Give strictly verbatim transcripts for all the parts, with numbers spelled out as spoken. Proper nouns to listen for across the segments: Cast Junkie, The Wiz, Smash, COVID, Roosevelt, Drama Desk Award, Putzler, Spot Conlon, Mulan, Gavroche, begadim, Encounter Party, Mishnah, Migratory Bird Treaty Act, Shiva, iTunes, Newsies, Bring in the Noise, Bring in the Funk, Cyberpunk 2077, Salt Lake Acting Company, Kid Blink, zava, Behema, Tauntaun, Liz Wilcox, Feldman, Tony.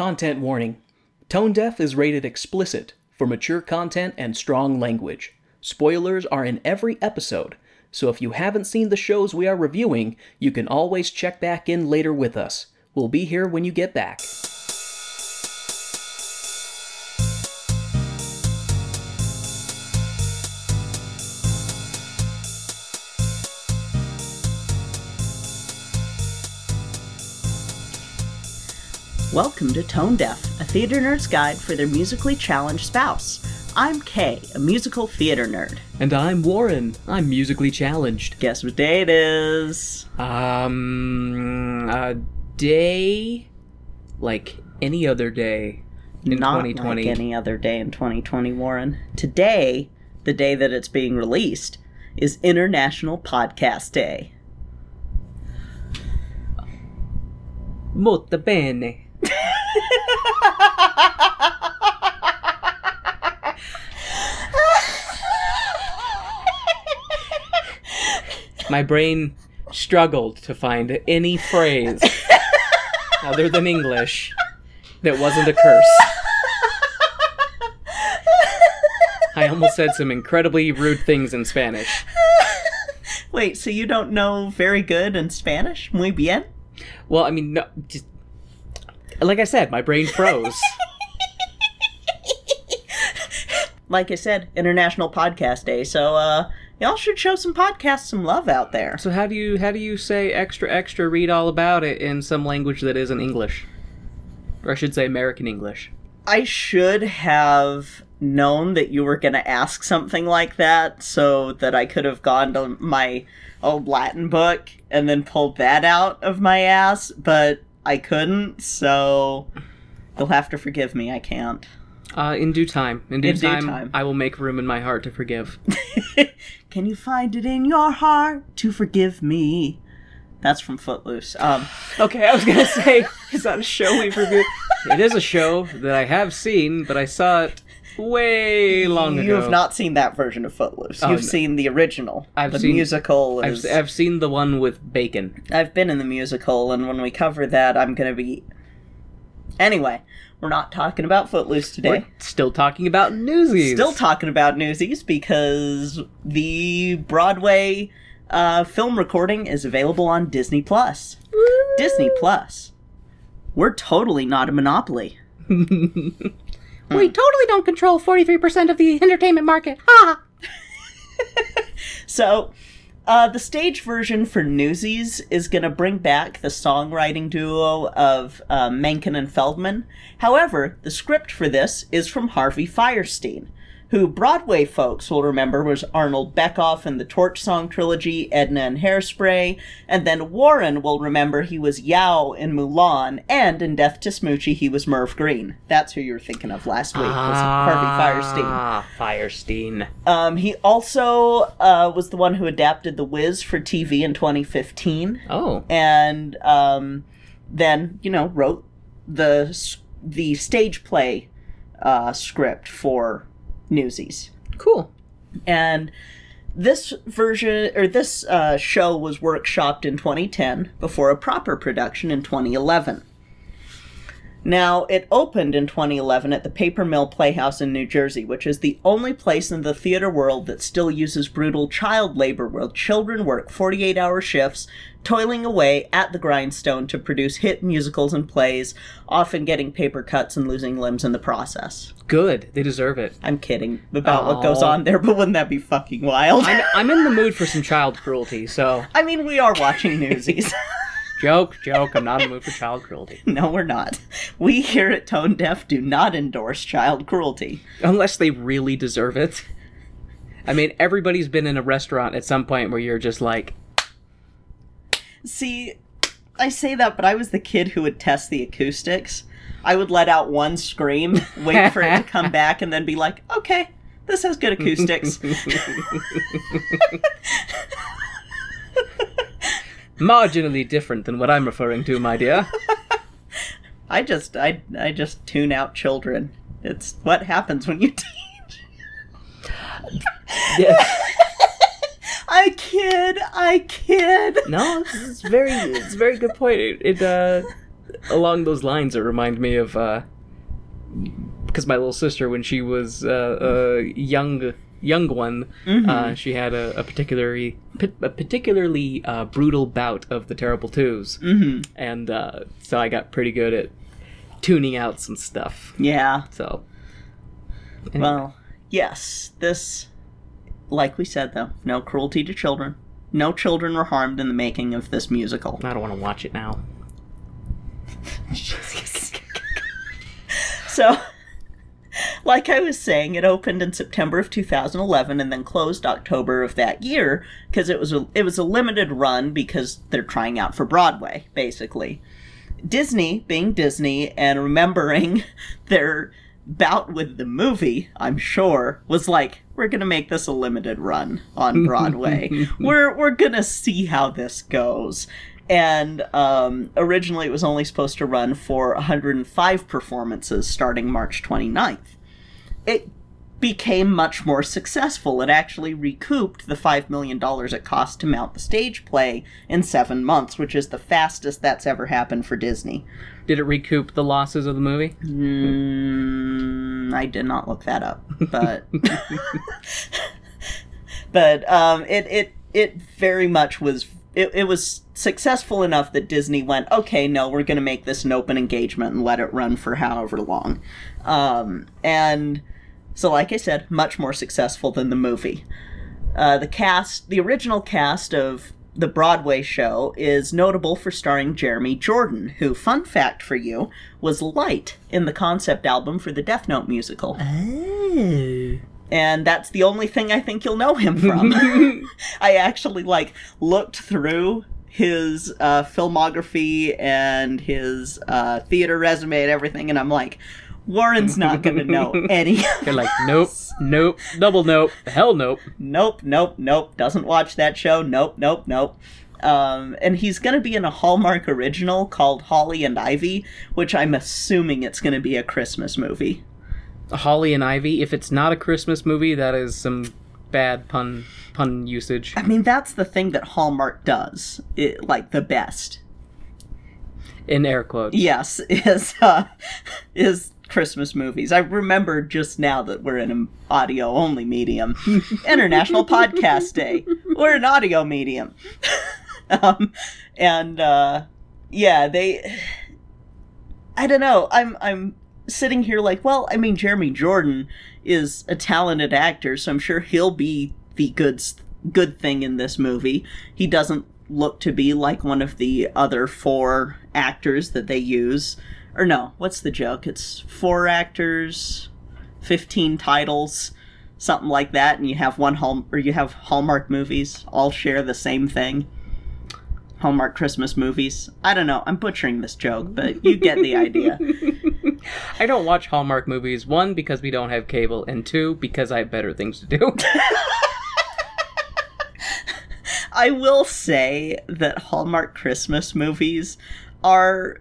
Content warning. Tone Deaf is rated explicit for mature content and strong language. Spoilers are in every episode, so if you haven't seen the shows we are reviewing, you can always check back in later with us. We'll be here when you get back. Welcome to Tone Deaf, a theater nerd's guide for their musically challenged spouse. I'm Kay, a musical theater nerd. And I'm Warren. I'm musically challenged. Guess what day it is? Um, a day like any other day in twenty twenty. Not like any other day in twenty twenty, Warren. Today, the day that it's being released, is International Podcast Day. Molto bene. My brain struggled to find any phrase other than English that wasn't a curse. I almost said some incredibly rude things in Spanish. Wait, so you don't know very good in Spanish? Muy bien? Well, I mean, no, just, like I said, my brain froze. Like I said, International Podcast Day, so uh, y'all should show some podcasts some love out there. So how do you how do you say extra, extra, read all about it in some language that isn't English? Or I should say American English. I should have known that you were going to ask something like that so that I could have gone to my old Latin book and then pulled that out of my ass, but I couldn't, so you'll have to forgive me. I can't. Uh, in due time. In due, in time, due time, I will make room in my heart to forgive. Can you find it in your heart to forgive me? That's from Footloose. Um, okay, I was going to say, is that a show we've reviewed? It is a show that I have seen, but I saw it way long ago. You have not seen that version of Footloose. Oh, You've no. seen the original. I've the seen, musical. Is... I've, I've seen the one with Bacon. I've been in the musical, and when we cover that, I'm going to be... Anyway, we're not talking about Footloose today. We're still talking about Newsies. Still talking about Newsies, because the Broadway uh, film recording is available on Disney Plus. Woo! Disney Plus. We're totally not a monopoly. We totally don't control forty-three percent of the entertainment market. Ha! So, uh, the stage version for Newsies is going to bring back the songwriting duo of uh, Menken and Feldman. However, the script for this is from Harvey Fierstein, who Broadway folks will remember was Arnold Beckhoff in the Torch Song trilogy, Edna and Hairspray, and then Warren will remember he was Yao in Mulan, and in Death to Smoochie he was Merv Green. That's who you were thinking of last week, was ah, Harvey Fierstein. Fierstein. Um, he also uh, was the one who adapted The Wiz for T V in twenty fifteen. Oh. And um, then, you know, wrote the, the stage play uh, script for Newsies. Cool. And this version, or this uh, show was workshopped in twenty ten before a proper production in twenty eleven. Now, it opened in twenty eleven at the Paper Mill Playhouse in New Jersey, which is the only place in the theater world that still uses brutal child labor, where children work forty-eight hour shifts, toiling away at the grindstone to produce hit musicals and plays, often getting paper cuts and losing limbs in the process. Good. They deserve it. I'm kidding about Aww. What goes on there, but wouldn't that be fucking wild? I'm, I'm in the mood for some child cruelty, so... I mean, we are watching Newsies. Joke, joke, I'm not in the mood for child cruelty. No, we're not. We here at Tone Deaf do not endorse child cruelty. Unless they really deserve it. I mean, everybody's been in a restaurant at some point where you're just like... See, I say that, but I was the kid who would test the acoustics. I would let out one scream, wait for it to come back, and then be like, okay, this has good acoustics. Marginally different than what I'm referring to, my dear. I just, I, I just tune out children. It's what happens when you teach. Yes. I kid, I kid. No, it's very, it's a very good point. It, it uh, along those lines, it reminded me of uh, because my little sister, when she was uh, a young young one, mm-hmm. uh, she had a, a particularly a particularly uh, brutal bout of the terrible twos, mm-hmm. and uh, so I got pretty good at tuning out some stuff. Yeah. So. Anyway. Well, yes, this, like we said, though, no cruelty to children. No children were harmed in the making of this musical. I don't want to watch it now. So, like I was saying, it opened in September of two thousand eleven and then closed October of that year because it was a, it was a limited run because they're trying out for Broadway, basically. Disney, being Disney, and remembering their bout with the movie, I'm sure, was like, we're gonna make this a limited run on Broadway. we're we're gonna see how this goes. And um, originally it was only supposed to run for one hundred five performances starting March twenty-ninth. It became much more successful. It actually recouped the five million dollars it cost to mount the stage play in seven months, which is the fastest that's ever happened for Disney. Did it recoup the losses of the movie? Mm, I did not look that up, but but um, it, it, it very much was... It, it was successful enough that Disney went, okay, no, we're going to make this an open engagement and let it run for however long. Um, and so, like I said, much more successful than the movie. Uh, the cast, the original cast of the Broadway show is notable for starring Jeremy Jordan, who, fun fact for you, was Light in the concept album for the Death Note musical. Oh. And that's the only thing I think you'll know him from. I actually, like, looked through his uh, filmography and his uh, theater resume and everything, and I'm like, Warren's not going to know any. You're like, nope, nope, double nope, hell nope. Nope, nope, nope, doesn't watch that show, nope, nope, nope. Um, and he's going to be in a Hallmark original called Holly and Ivy, which I'm assuming it's going to be a Christmas movie. Holly and Ivy. If it's not a Christmas movie, that is some bad pun pun usage. I mean, that's the thing that Hallmark does, it, like, the best. In air quotes. Yes, is uh, is Christmas movies. I remember just now that we're in an audio-only medium. International Podcast Day. We're an audio medium. um, and, uh, yeah, they... I don't know. I'm I'm... sitting here like, well, I mean, Jeremy Jordan is a talented actor, so I'm sure he'll be the good good thing in this movie. He doesn't look to be like one of the other four actors that they use. Or no, what's the joke? It's four actors, fifteen titles, something like that, and you have one hall or you have Hallmark movies all share the same thing. Hallmark Christmas movies. I don't know. I'm butchering this joke, but you get the idea. I don't watch Hallmark movies, one, because we don't have cable, and two, because I have better things to do. I will say that Hallmark Christmas movies are...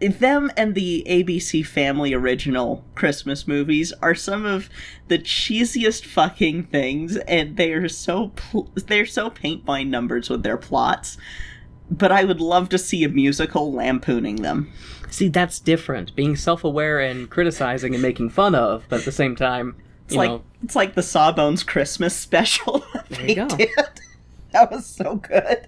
Them and the A B C Family Original Christmas movies are some of the cheesiest fucking things, and they are so pl- they're so paint by numbers with their plots. But I would love to see a musical lampooning them. See, that's different. Being self-aware and criticizing and making fun of, but at the same time, it's you like, know. It's like the Sawbones Christmas special that there you go. Did. That was so good.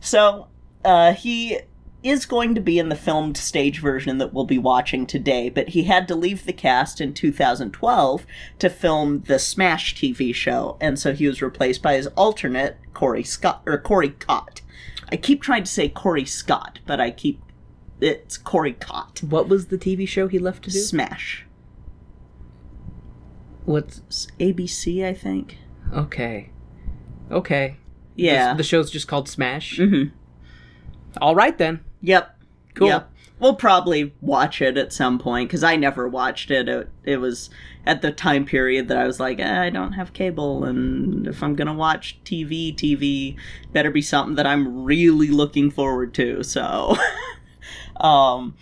So, uh, he is going to be in the filmed stage version that we'll be watching today, but he had to leave the cast in two thousand twelve to film the Smash T V show, and so he was replaced by his alternate, Corey Scott, or Corey Cott. I keep trying to say Corey Scott, but I keep... It's Corey Cott. What was the T V show he left to do? Smash. What's... A B C, I think. Okay. Okay. Yeah. The, the show's just called Smash? Mm-hmm. All right, then. Yep. Cool. Yep. We'll probably watch it at some point, because I never watched it. it. It was at the time period that I was like, eh, I don't have cable, and if I'm going to watch T V, T V better be something that I'm really looking forward to, so... Um,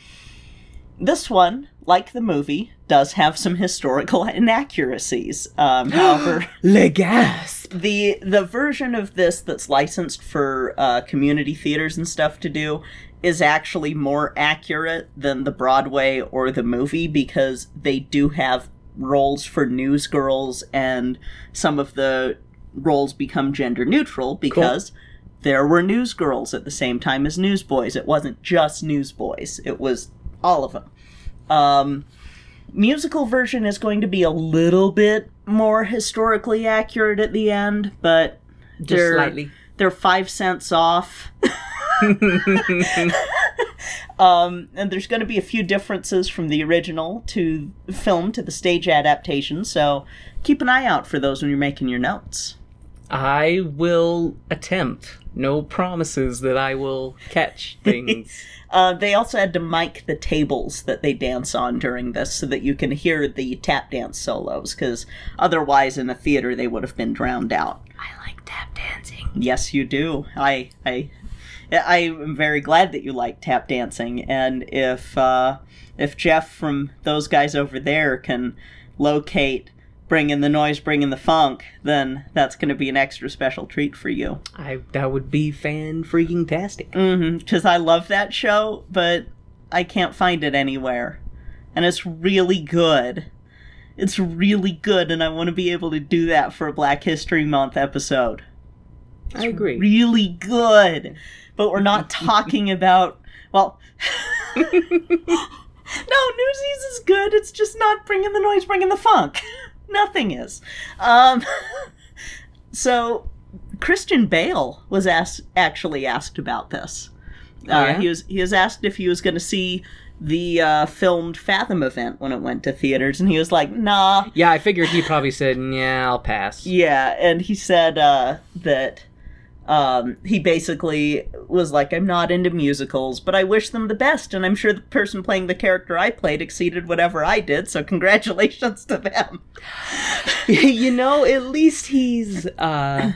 this one, like the movie, does have some historical inaccuracies. Um, however, Le gasp. The the version of this that's licensed for uh, community theaters and stuff to do is actually more accurate than the Broadway or the movie, because they do have roles for newsgirls, and some of the roles become gender neutral because cool. there were newsgirls at the same time as newsboys. It wasn't just newsboys. It was all of them. Um, musical version is going to be a little bit more historically accurate at the end, but just they're, slightly. They're five cents off. um, and there's going to be a few differences from the original to film to the stage adaptation, so keep an eye out for those when you're making your notes. I will attempt. No promises that I will catch things. uh, they also had to mic the tables that they dance on during this so that you can hear the tap dance solos, because otherwise in a theater they would have been drowned out. I like tap dancing. Yes, you do. I I I am very glad that you like tap dancing, and if uh, if Jeff from those guys over there can locate Bring in the Noise, Bring in the Funk, then that's going to be an extra special treat for you. I that would be fan-freaking-tastic. Mm-hmm, because I love that show, but I can't find it anywhere. And it's really good. It's really good, and I want to be able to do that for a Black History Month episode. It's I agree. Really good. But we're not talking about... Well... No, Newsies is good. It's just not Bring in the Noise, Bring in the Funk. Nothing is. Um, so, Christian Bale was asked, actually asked about this. Uh, yeah. He was he was asked if he was going to see the uh, filmed Fathom event when it went to theaters, and he was like, nah. Yeah, I figured he probably said, yeah, I'll pass. Yeah, and he said uh, that um, he basically was like, I'm not into musicals, but I wish them the best, and I'm sure the person playing the character I played exceeded whatever I did, so congratulations to them. You know, at least he's uh,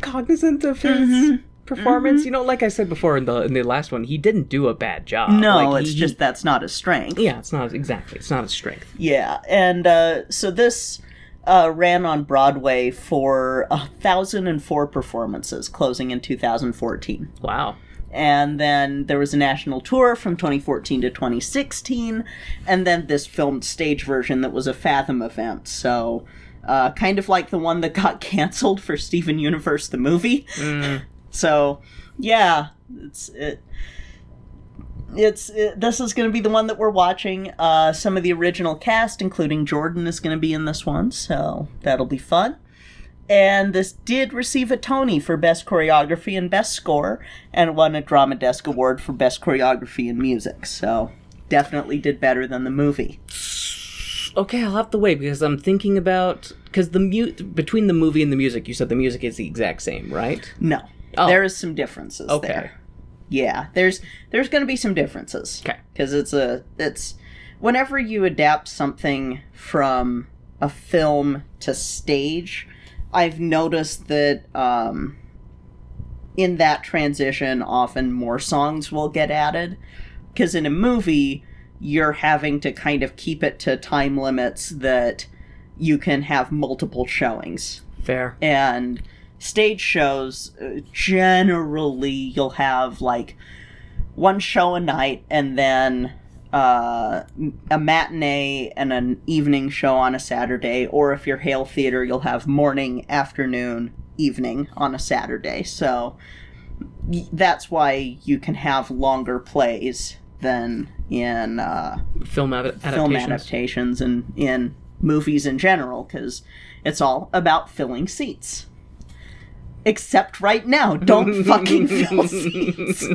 cognizant of his mm-hmm. performance. Mm-hmm. You know, like I said before in the in the last one, he didn't do a bad job. No, like, it's he, just that's not his strength. Yeah, it's not exactly. It's not his strength. Yeah, and uh, so this... Uh, ran on Broadway for one thousand four performances, closing in two thousand fourteen. Wow. And then there was a national tour from twenty fourteen to twenty sixteen, and then this filmed stage version that was a Fathom event. So uh, kind of like the one that got canceled for Steven Universe, the movie. Mm. So, yeah, it's... it. It's it, this is going to be the one that we're watching. Uh, some of the original cast, including Jordan, is going to be in this one, so that'll be fun. And this did receive a Tony for Best Choreography and Best Score, and won a Drama Desk Award for Best Choreography and Music, so definitely did better than the movie. Okay, I'll have to wait, because I'm thinking about... Because the mu- between the movie and the music, you said the music is the exact same, right? No. Oh. There is some differences okay. there. Okay. Yeah, there's there's going to be some differences. Okay. Because it's a, it's, whenever you adapt something from a film to stage, I've noticed that um, in that transition, often more songs will get added. Because in a movie, you're having to kind of keep it to time limits that you can have multiple showings. Fair. And... stage shows, generally, you'll have, like, one show a night and then uh, a matinee and an evening show on a Saturday. Or if you're Hale Theater, you'll have morning, afternoon, evening on a Saturday. So that's why you can have longer plays than in uh, film, ad- adaptations. film adaptations and in movies in general, because it's all about filling seats. Except right now, don't fucking fill seats.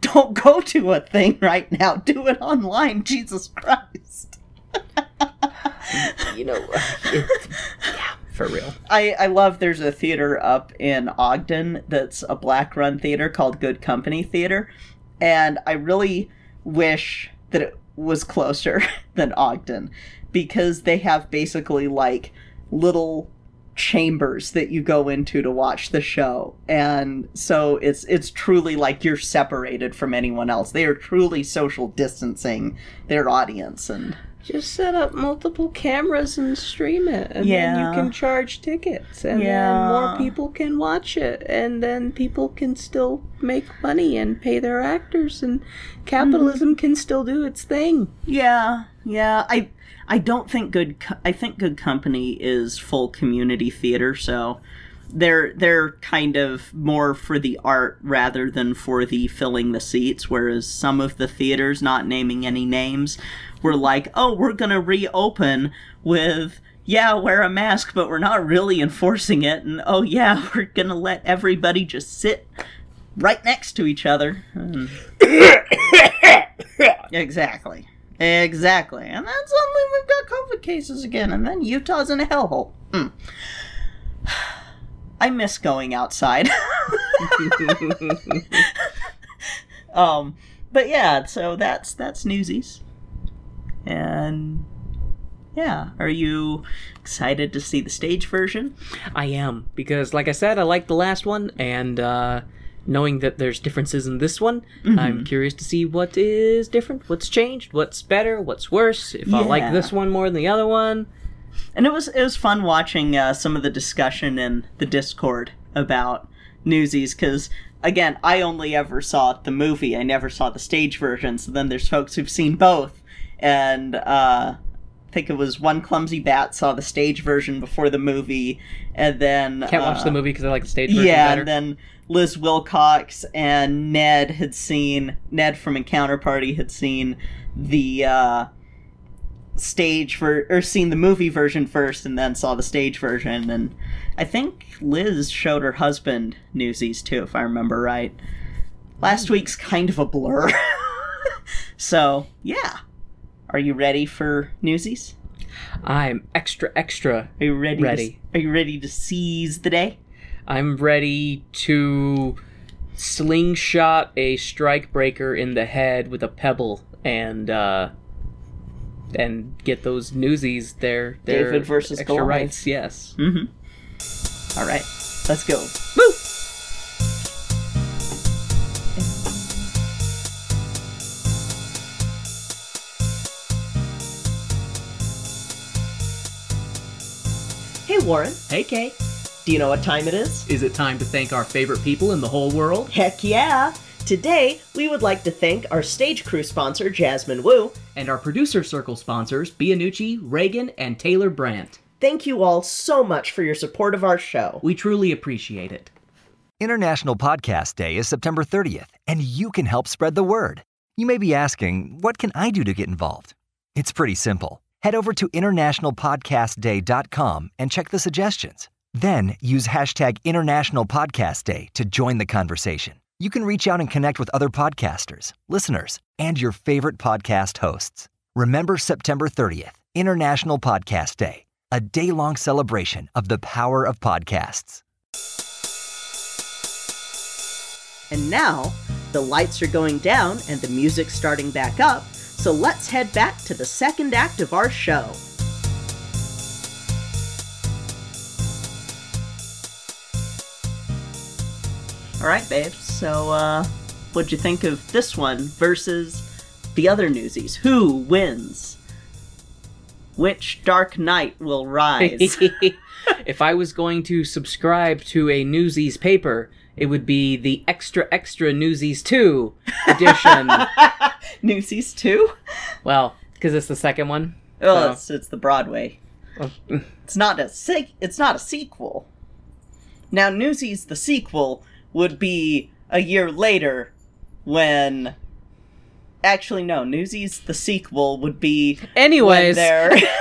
Don't go to a thing right now. Do it online, Jesus Christ. You know, it, yeah, for real. I, I love there's a theater up in Ogden that's a black-run theater called Good Company Theater, and I really wish that it was closer than Ogden, because they have basically, like, little... chambers that you go into to watch the show, and so it's it's truly like you're separated from anyone else. They are truly social distancing their audience, and Just set up multiple cameras and stream it. And yeah. then you can charge tickets. And yeah. then more people can watch it. And then people can still make money and pay their actors. And capitalism mm-hmm. can still do its thing. Yeah. Yeah. I I don't think good... Co- I think Good Company is full community theater, so... They're they're kind of more for the art rather than for the filling the seats, whereas some of the theaters, not naming any names, were like, oh, we're going to reopen with, yeah, wear a mask, but we're not really enforcing it, and oh, yeah, we're going to let everybody just sit right next to each other. Exactly. Exactly. And then suddenly we've got COVID cases again, and then Utah's in a hellhole. Mm. I miss going outside. um, but yeah, so that's that's Newsies. And yeah, are you excited to see the stage version? I am, because like I said, I liked the last one, and uh, knowing that there's differences in this one, mm-hmm. I'm curious to see what is different, what's changed, what's better, what's worse, if yeah. I like this one more than the other one. And it was it was fun watching uh, some of the discussion in the Discord about Newsies, because, again, I only ever saw the movie. I never saw the stage version, so then there's folks who've seen both. And uh, I think it was One Clumsy Bat saw the stage version before the movie, and then... Can't uh, watch the movie because I like the stage version yeah, better. Yeah, and then Liz Wilcox and Ned had seen... Ned from Encounter Party had seen the... Uh, stage for or seen the movie version first and then saw the stage version, and I think Liz showed her husband Newsies too, if I remember right. Last week's kind of a blur. So yeah, are you ready for Newsies? I'm extra extra are you ready ready to, are you ready to seize the day? I'm ready to slingshot a strike breaker in the head with a pebble and uh and get those Newsies their, their David versus extra Goliath. Rights. Yes. Mm-hmm. All right, let's go. Woo! Hey, Warren. Hey, Kay. Do you know what time it is? Is it time to thank our favorite people in the whole world? Heck yeah! Today, we would like to thank our stage crew sponsor, Jasmine Wu, and our producer circle sponsors, Bianucci, Reagan, and Taylor Brandt. Thank you all so much for your support of our show. We truly appreciate it. International Podcast Day is September thirtieth, and you can help spread the word. You may be asking, what can I do to get involved? It's pretty simple. Head over to international podcast day dot com and check the suggestions. Then use hashtag InternationalPodcastDay to join the conversation. You can reach out and connect with other podcasters, listeners, and your favorite podcast hosts. Remember September thirtieth, International Podcast Day, a day-long celebration of the power of podcasts. And now, the lights are going down and the music's starting back up, so let's head back to the second act of our show. All right, babe. So, uh, what'd you think of this one versus the other Newsies? Who wins? Which dark knight will rise? If I was going to subscribe to a Newsies paper, it would be the Extra Extra Newsies two edition. Newsies two? Well, because it's the second one. Oh, so. it's, it's the Broadway. it's not a se- It's not a sequel. Now, Newsies the sequel would be a year later when... Actually, no. Newsies, the sequel, would be... Anyways. I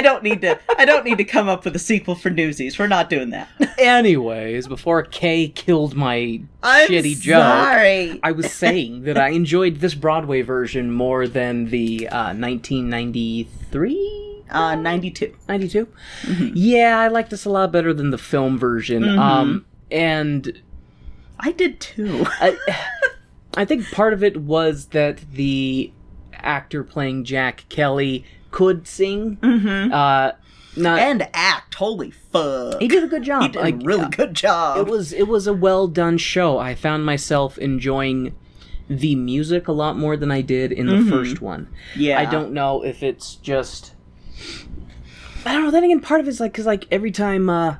don't need to I don't need to come up with a sequel for Newsies. We're not doing that. Anyways, before Kay killed my I'm shitty joke... sorry. I was saying that I enjoyed this Broadway version more than the uh, nineteen ninety-three... Uh, ninety-two. ninety-two? Mm-hmm. Yeah, I like this a lot better than the film version. Mm-hmm. Um... And I did too. I, I think part of it was that the actor playing Jack Kelly could sing, mm-hmm. uh, not and act. Holy fuck! He did a good job. He did like, a really uh, good job. It was it was a well done show. I found myself enjoying the music a lot more than I did in mm-hmm. the first one. Yeah. I don't know if it's just... I don't know. Then again, part of it's like... Because, like, every time... Uh,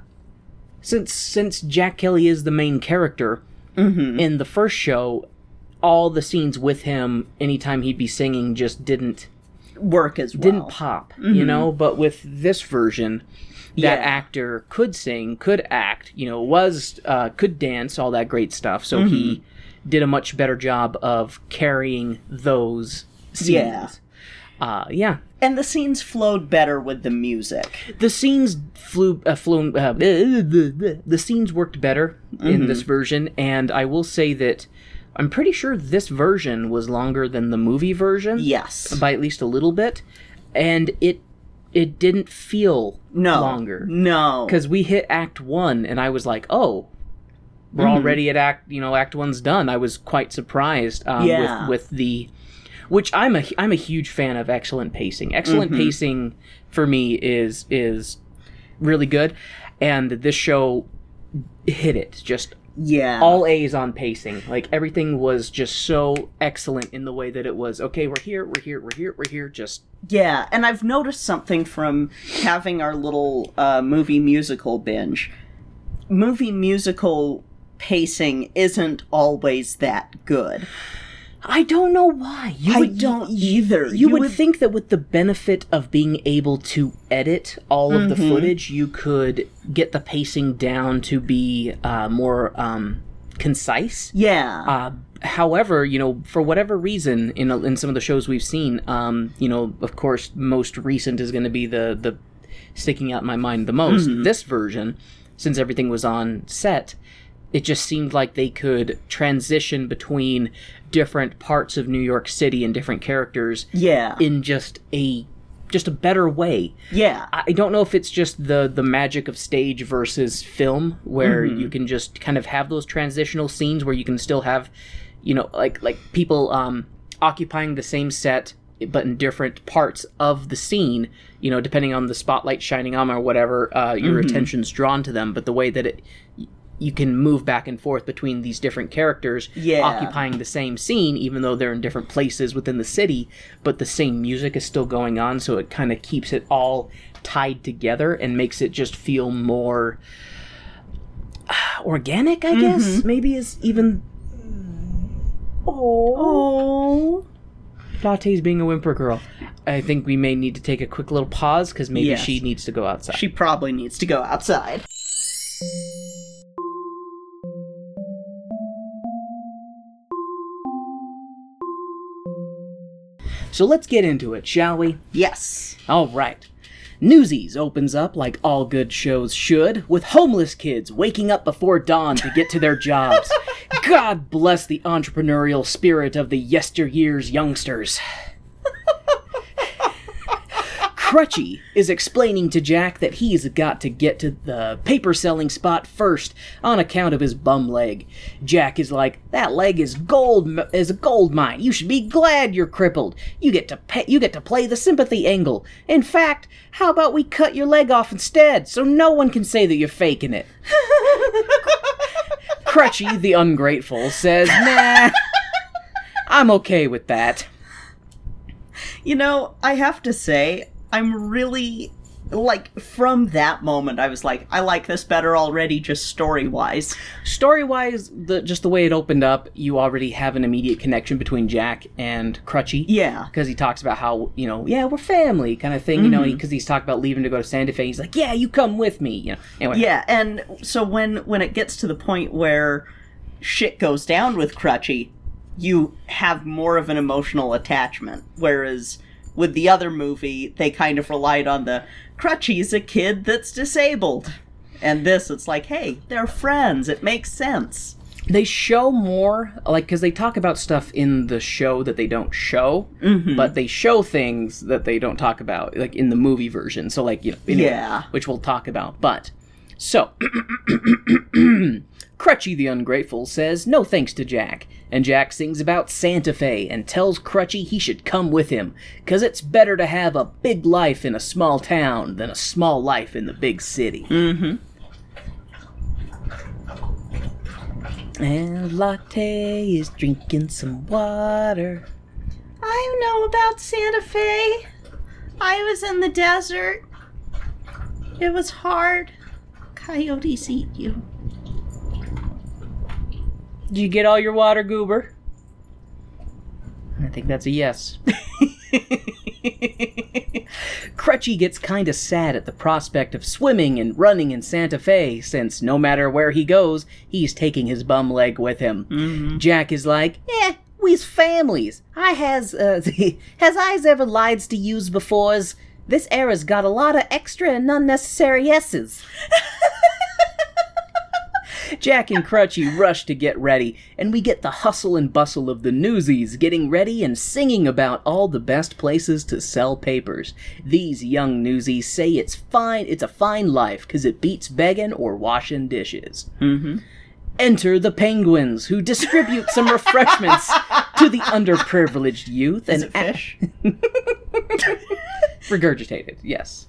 since since Jack Kelly is the main character mm-hmm. in the first show, all the scenes with him, anytime he'd be singing, just didn't... work as well. Didn't pop, mm-hmm. you know? But with this version... That yeah. actor could sing, could act, you know, was, uh, could dance, all that great stuff. So mm-hmm. he did a much better job of carrying those scenes. Yeah. Uh, yeah. And the scenes flowed better with the music. The scenes flew, uh, flew, uh, the scenes worked better mm-hmm. in this version. And I will say that I'm pretty sure this version was longer than the movie version. Yes. By at least a little bit. And it It didn't feel no, longer. No. Because we hit Act One, and I was like, oh, we're mm-hmm. already at Act, you know, Act One's done. I was quite surprised um, yeah. with, with the, which I'm a, I'm a huge fan of excellent pacing. Excellent mm-hmm. pacing for me is, is really good. And this show hit it. Just yeah. all A's on pacing. Like, everything was just so excellent in the way that it was, okay, we're here, we're here, we're here, we're here, just... Yeah, and I've noticed something from having our little uh, movie musical binge. Movie musical pacing isn't always that good. I don't know why. You I would, don't either. You, you would, would think that with the benefit of being able to edit all mm-hmm. of the footage, you could get the pacing down to be uh, more um, concise. Yeah. Uh, However, you know, for whatever reason, in in some of the shows we've seen, um, you know, of course, most recent is going to be the, the sticking out in my mind the most. Mm-hmm. This version, since everything was on set, it just seemed like they could transition between different parts of New York City and different characters yeah. in just a... just a better way. Yeah. I don't know if it's just the, the magic of stage versus film, where mm-hmm. you can just kind of have those transitional scenes where you can still have, you know, like like people um, occupying the same set, but in different parts of the scene, you know, depending on the spotlight shining on them or whatever, uh, your mm-hmm. attention's drawn to them. But the way that it... you can move back and forth between these different characters yeah. occupying the same scene, even though they're in different places within the city, but the same music is still going on, so it kind of keeps it all tied together and makes it just feel more organic, I mm-hmm. guess? Maybe it's even... Oh. Latte's being a whimper girl. I think we may need to take a quick little pause, because maybe yes. she needs to go outside. She probably needs to go outside. So let's get into it, shall we? Yes. All right. Newsies opens up, like all good shows should, with homeless kids waking up before dawn to get to their jobs. God bless the entrepreneurial spirit of the yesteryear's youngsters. Crutchy is explaining to Jack that he's got to get to the paper-selling spot first on account of his bum leg. Jack is like, that leg is gold is a gold mine. You should be glad you're crippled. You get to pay, you get to play the sympathy angle. In fact, how about we cut your leg off instead so no one can say that you're faking it? Crutchy, the ungrateful, says, nah, I'm okay with that. You know, I have to say... I'm really, like, from that moment, I was like, I like this better already, just story-wise. Story-wise, the, just the way it opened up, you already have an immediate connection between Jack and Crutchy. Yeah. Because he talks about how, you know, yeah, we're family kind of thing, mm-hmm. you know, because he's talking about leaving to go to Santa Fe. He's like, yeah, you come with me, you know. Anyway. Yeah, and so when, when it gets to the point where shit goes down with Crutchy, you have more of an emotional attachment, whereas... with the other movie, they kind of relied on the, Crutchy's a kid that's disabled. And this, it's like, hey, they're friends. It makes sense. They show more, like, because they talk about stuff in the show that they don't show, mm-hmm. but they show things that they don't talk about, like, in the movie version. So, like, you know, anyway, yeah. which we'll talk about. But, so, Crutchy the Ungrateful says no thanks to Jack. And Jack sings about Santa Fe and tells Crutchy he should come with him, because it's better to have a big life in a small town than a small life in the big city. Mm-hmm. and Latte is drinking some water. I know about Santa Fe. I was in the desert. It was hard. Coyotes eat you. Did you get all your water, Goober? I think that's a yes. Crutchy gets kinda sad at the prospect of swimming and running in Santa Fe, since no matter where he goes, he's taking his bum leg with him. Mm-hmm. Jack is like, eh, we's families. I has, uh, has I's ever lieds to use befores? This era's got a lot of extra and unnecessary S's. Jack and Crutchy rush to get ready, and we get the hustle and bustle of the Newsies getting ready and singing about all the best places to sell papers. These young Newsies say it's fine, it's a fine life, 'cause it beats begging or washing dishes. Mm-hmm. Enter the Penguins, who distribute some refreshments to the underprivileged youth. Is and it fish? A- Regurgitated, yes.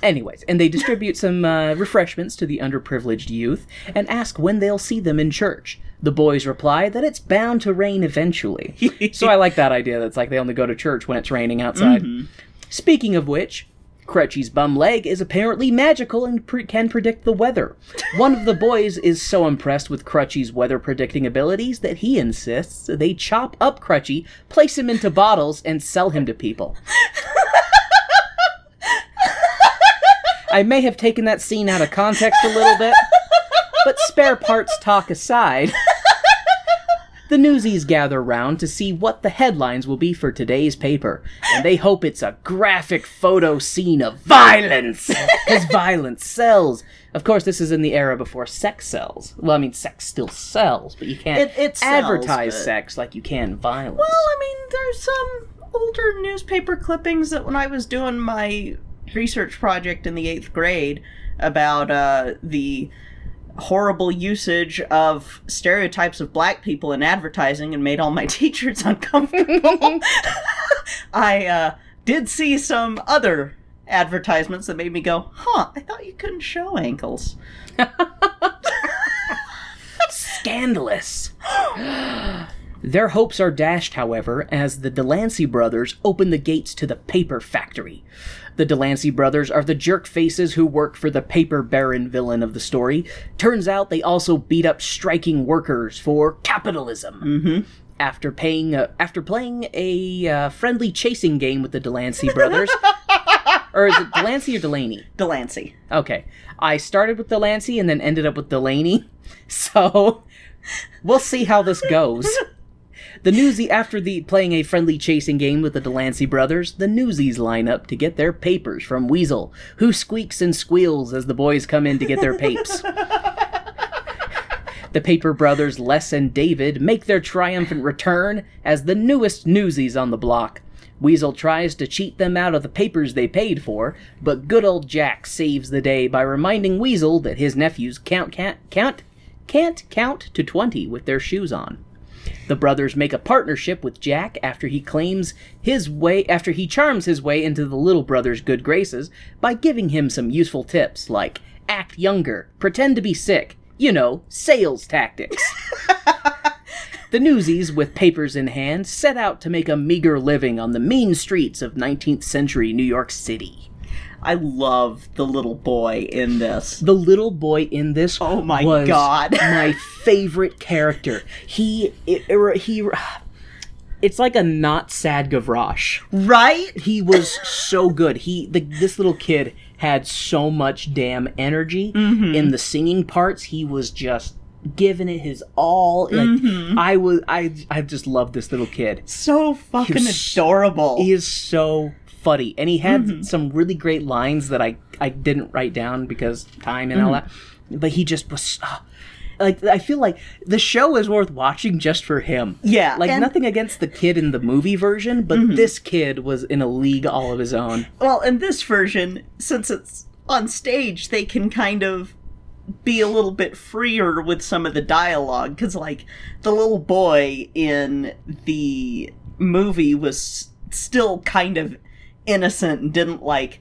Anyways, and they distribute some uh, refreshments to the underprivileged youth and ask when they'll see them in church. The boys reply that it's bound to rain eventually. So I like that idea that's like they only go to church when it's raining outside. Mm-hmm. Speaking of which, Crutchy's bum leg is apparently magical and pre- can predict the weather. One of the boys is so impressed with Crutchy's weather-predicting abilities that he insists they chop up Crutchy, place him into bottles, and sell him to people. I may have taken that scene out of context a little bit, but spare parts talk aside, the Newsies gather round to see what the headlines will be for today's paper, and they hope it's a graphic photo scene of violence, because violence sells. Of course, this is in the era before sex sells. Well, I mean, sex still sells, but you can't it, it advertise sells, but... sex like you can violence. Well, I mean, there's some older newspaper clippings that when I was doing my... research project in the eighth grade about uh, the horrible usage of stereotypes of black people in advertising and made all my teachers uncomfortable. I uh, did see some other advertisements that made me go, huh, I thought you couldn't show ankles. Scandalous. Their hopes are dashed, however, as the Delancey brothers open the gates to the paper factory. The Delancey brothers are the jerk faces who work for the paper baron villain of the story. Turns out they also beat up striking workers for capitalism. Mm-hmm. After paying, uh, after playing a uh, friendly chasing game with the Delancey brothers... Or is it Delancey or Delaney? Delancey. Okay. I started with Delancey and then ended up with Delaney. So, we'll see how this goes. The Newsies, after the playing a friendly chasing game with the Delancey brothers, the Newsies line up to get their papers from Weasel, who squeaks and squeals as the boys come in to get their papes. The paper brothers Les and David make their triumphant return as the newest Newsies on the block. Weasel tries to cheat them out of the papers they paid for, but good old Jack saves the day by reminding Weasel that his nephews count, count, count, can't count to twenty with their shoes on. The brothers make a partnership with Jack after he claims his way, after he charms his way into the little brother's good graces by giving him some useful tips like act younger, pretend to be sick, you know, sales tactics. The Newsies, with papers in hand, set out to make a meager living on the mean streets of nineteenth century New York City. I love the little boy in this. The little boy in this oh my was God. my favorite character. He, it, it, he, it's like a not sad Gavroche. Right? He was so good. He, the, this little kid had so much damn energy. Mm-hmm. In the singing parts, he was just giving it his all. Like, mm-hmm. I was, I, I just loved this little kid. So fucking he was, adorable. He is so funny, and he had mm-hmm. some really great lines that I, I didn't write down because time and mm-hmm. all that, but he just was, uh, like, I feel like the show is worth watching just for him. Yeah. Like, and nothing against the kid in the movie version, but mm-hmm. this kid was in a league all of his own. Well, in this version, since it's on stage, they can kind of be a little bit freer with some of the dialogue, because, like, the little boy in the movie was still kind of innocent and didn't like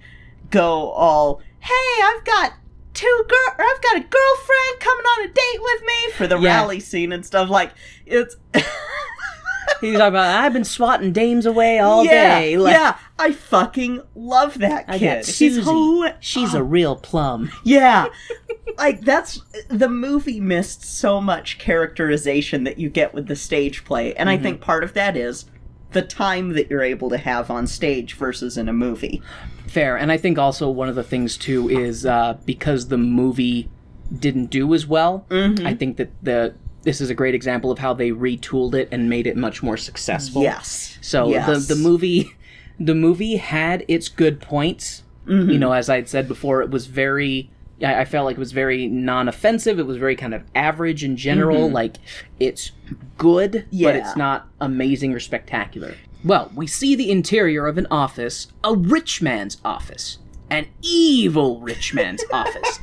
go all, hey, I've got two girl, or I've got a girlfriend coming on a date with me for the yeah. rally scene and stuff. Like, it's... He's talking about, I've been swatting dames away all yeah, day. Like, yeah, I fucking love that kid. I got Susie. She's, who, She's oh. a real plum. Yeah. Like, that's... The movie missed so much characterization that you get with the stage play. And mm-hmm. I think part of that is the time that you're able to have on stage versus in a movie. Fair. And I think also one of the things, too, is uh, because the movie didn't do as well, mm-hmm. I think that the... This is a great example of how they retooled it and made it much more successful. Yes. So yes. the the movie, the movie had its good points. Mm-hmm. You know, as I had said before, it was very. I, I felt like it was very non-offensive. It was very kind of average in general. Mm-hmm. Like, it's good, yeah. but it's not amazing or spectacular. Well, we see the interior of an office, a rich man's office, an evil rich man's office.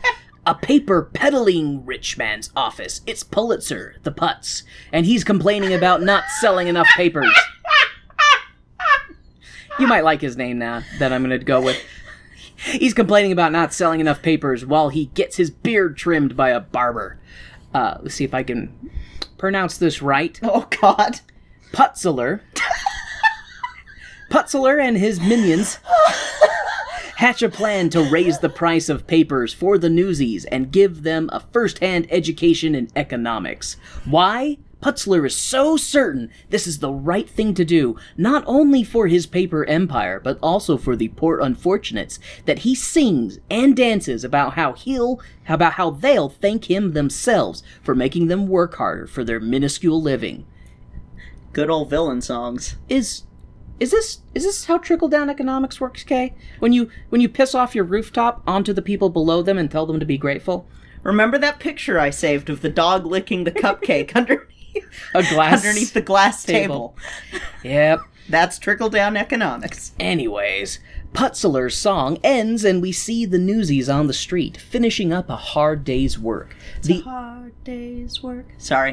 A paper-peddling rich man's office. It's Pulitzer, the putz, and he's complaining about not selling enough papers. You might like his name now that I'm going to go with. He's complaining about not selling enough papers while he gets his beard trimmed by a barber. Uh, let's see if I can pronounce this right. Oh, God. Putzler. Putzler and his minions... hatch a plan to raise the price of papers for the Newsies and give them a first-hand education in economics. Why? Putzler is so certain this is the right thing to do, not only for his paper empire, but also for the poor unfortunates, that he sings and dances about how he'll, about how they'll thank him themselves for making them work harder for their minuscule living. Good old villain songs. Is... Is this is this how trickle-down economics works, Kay? When you when you piss off your rooftop onto the people below them and tell them to be grateful? Remember that picture I saved of the dog licking the cupcake underneath a glass underneath the glass table. table. Yep. That's trickle-down economics. Anyways, Putzler's song ends and we see the Newsies on the street, finishing up a hard day's work. It's the a hard day's work. Sorry.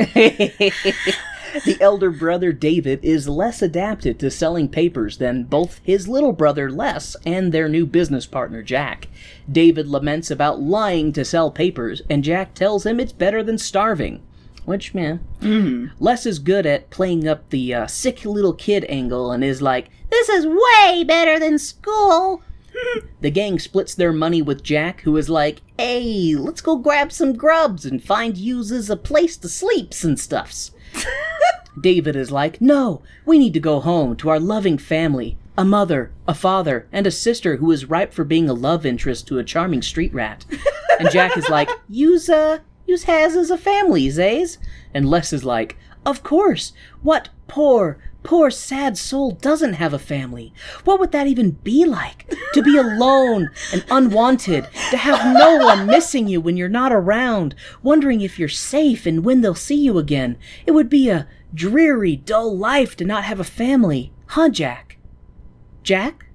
The elder brother David is less adapted to selling papers than both his little brother Les and their new business partner Jack. David laments about lying to sell papers, and Jack tells him it's better than starving. Which, man, mm-hmm. Les is good at playing up the uh, sick little kid angle and is like, this is way better than school. The gang splits their money with Jack, who is like, hey, let's go grab some grubs and find uses a place to sleeps and stuffs. David is like, no, we need to go home to our loving family, a mother, a father, and a sister who is ripe for being a love interest to a charming street rat. And Jack is like, use uh, use has as a family, zays. And Les is like, of course, what poor, poor sad soul doesn't have a family? What would that even be like? To be alone and unwanted, to have no one missing you when you're not around, wondering if you're safe and when they'll see you again. It would be a dreary, dull life to not have a family. Huh, Jack? Jack?